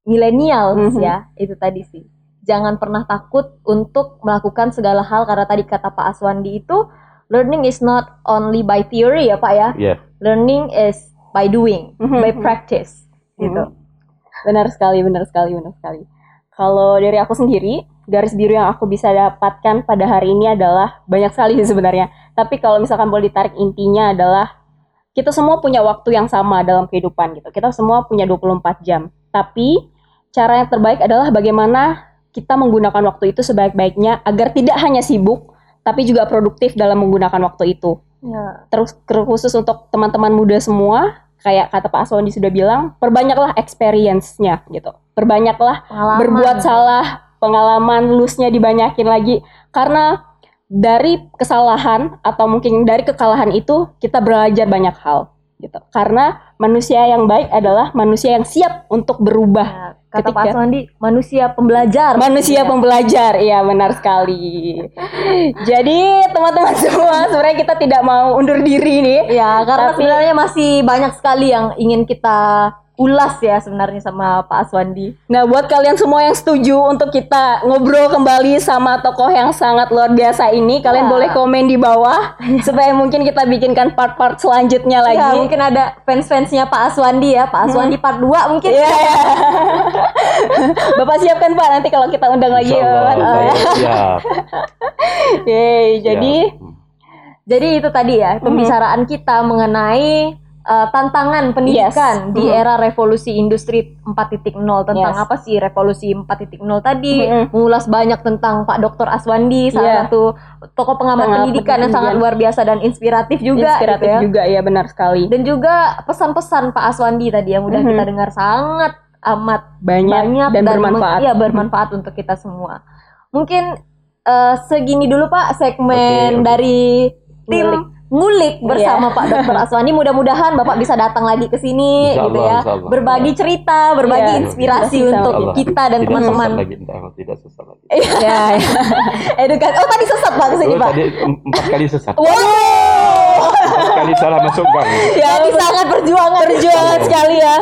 milenial mm-hmm. ya, itu tadi sih. Jangan pernah takut untuk melakukan segala hal karena tadi kata Pak Aswandi itu learning is not only by theory ya Pak ya. Yeah. Learning is by doing, mm-hmm. by practice mm-hmm. gitu. Benar sekali, benar sekali, benar sekali. Kalau dari aku sendiri, garis biru yang aku bisa dapatkan pada hari ini adalah banyak sekali sih sebenarnya. Tapi kalau misalkan boleh ditarik intinya adalah kita semua punya waktu yang sama dalam kehidupan gitu. Kita semua punya dua puluh empat jam. Tapi cara yang terbaik adalah bagaimana kita menggunakan waktu itu sebaik-baiknya agar tidak hanya sibuk, tapi juga produktif dalam menggunakan waktu itu. Ya. Terus khusus untuk teman-teman muda semua, kayak kata Pak Aswandi sudah bilang, perbanyaklah experience-nya gitu. Perbanyaklah pengalaman. Berbuat salah, pengalaman loose-nya dibanyakin lagi. Karena dari kesalahan atau mungkin dari kekalahan itu kita belajar banyak hal. Gitu. Karena manusia yang baik adalah manusia yang siap untuk berubah. Nah, kata Pak Aswandi, manusia pembelajar. Manusia ya. pembelajar, iya benar sekali. Jadi teman-teman semua, sebenarnya kita tidak mau undur diri nih. Ya, karena tapi, sebenarnya masih banyak sekali yang ingin kita ulas ya sebenarnya sama Pak Aswandi. Nah, buat kalian semua yang setuju untuk kita ngobrol kembali sama tokoh yang sangat luar biasa ini, kalian nah. boleh komen di bawah supaya mungkin kita bikinkan part-part selanjutnya lagi. Ya, mungkin ada fans-fansnya Pak Aswandi ya, Pak Aswandi hmm. part dua mungkin. Yeah. Bapak siapkan Pak nanti kalau kita undang lagi ya. Yeay, jadi siap. Jadi itu tadi ya pembicaraan hmm. kita mengenai Uh, tantangan pendidikan yes. di era revolusi industri empat titik nol. Tentang yes. apa sih revolusi empat titik nol tadi mm-hmm. mengulas banyak tentang Pak Doktor Aswandi, salah yeah. satu tokoh pengamat pendidikan, pendidikan yang sangat luar biasa dan inspiratif juga. Inspiratif gitu ya. juga ya, benar sekali. Dan juga pesan-pesan Pak Aswandi tadi yang udah mm-hmm. kita dengar sangat amat banyak, banyak dan, dan bermanfaat, meng- ya, bermanfaat mm-hmm. untuk kita semua. Mungkin uh, segini dulu Pak segmen okay, dari tim Mulik, Mulik bersama yeah. Pak Dokter Aswandi. Mudah-mudahan Bapak bisa datang lagi ke sini gitu ya. Berbagi cerita, berbagi yeah. inspirasi yeah. untuk Allah. Kita dan tidak teman-teman. Sesat lagi, entah, tidak sesat lagi. Iya. Edukasi. Oh, tadi sesat Pak ke sini Pak. Tadi empat kali sesat. Wow. Kali salah masuk bang. Ya, ini sangat perjuangan, perjuangan sekali ya.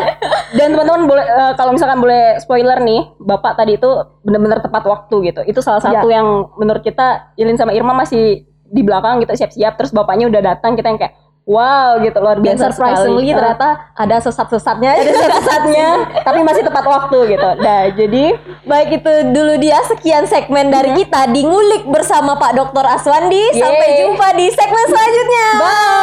Dan teman-teman boleh uh, kalau misalkan boleh spoiler nih, Bapak tadi itu benar-benar tepat waktu gitu. Itu salah satu ya. Yang menurut kita Ilin sama Irma masih di belakang gitu siap-siap, terus Bapaknya udah datang, kita yang kayak wow gitu luar biasa. Dan surprisingly sekali. Ternyata ada sesat-sesatnya, ada sesat-sesatnya, tapi masih tepat waktu gitu. Nah, jadi baik itu dulu dia sekian segmen dari kita di Ngulik bersama Pak Dokter Aswandi. Yeay. Sampai jumpa di segmen selanjutnya. Bye.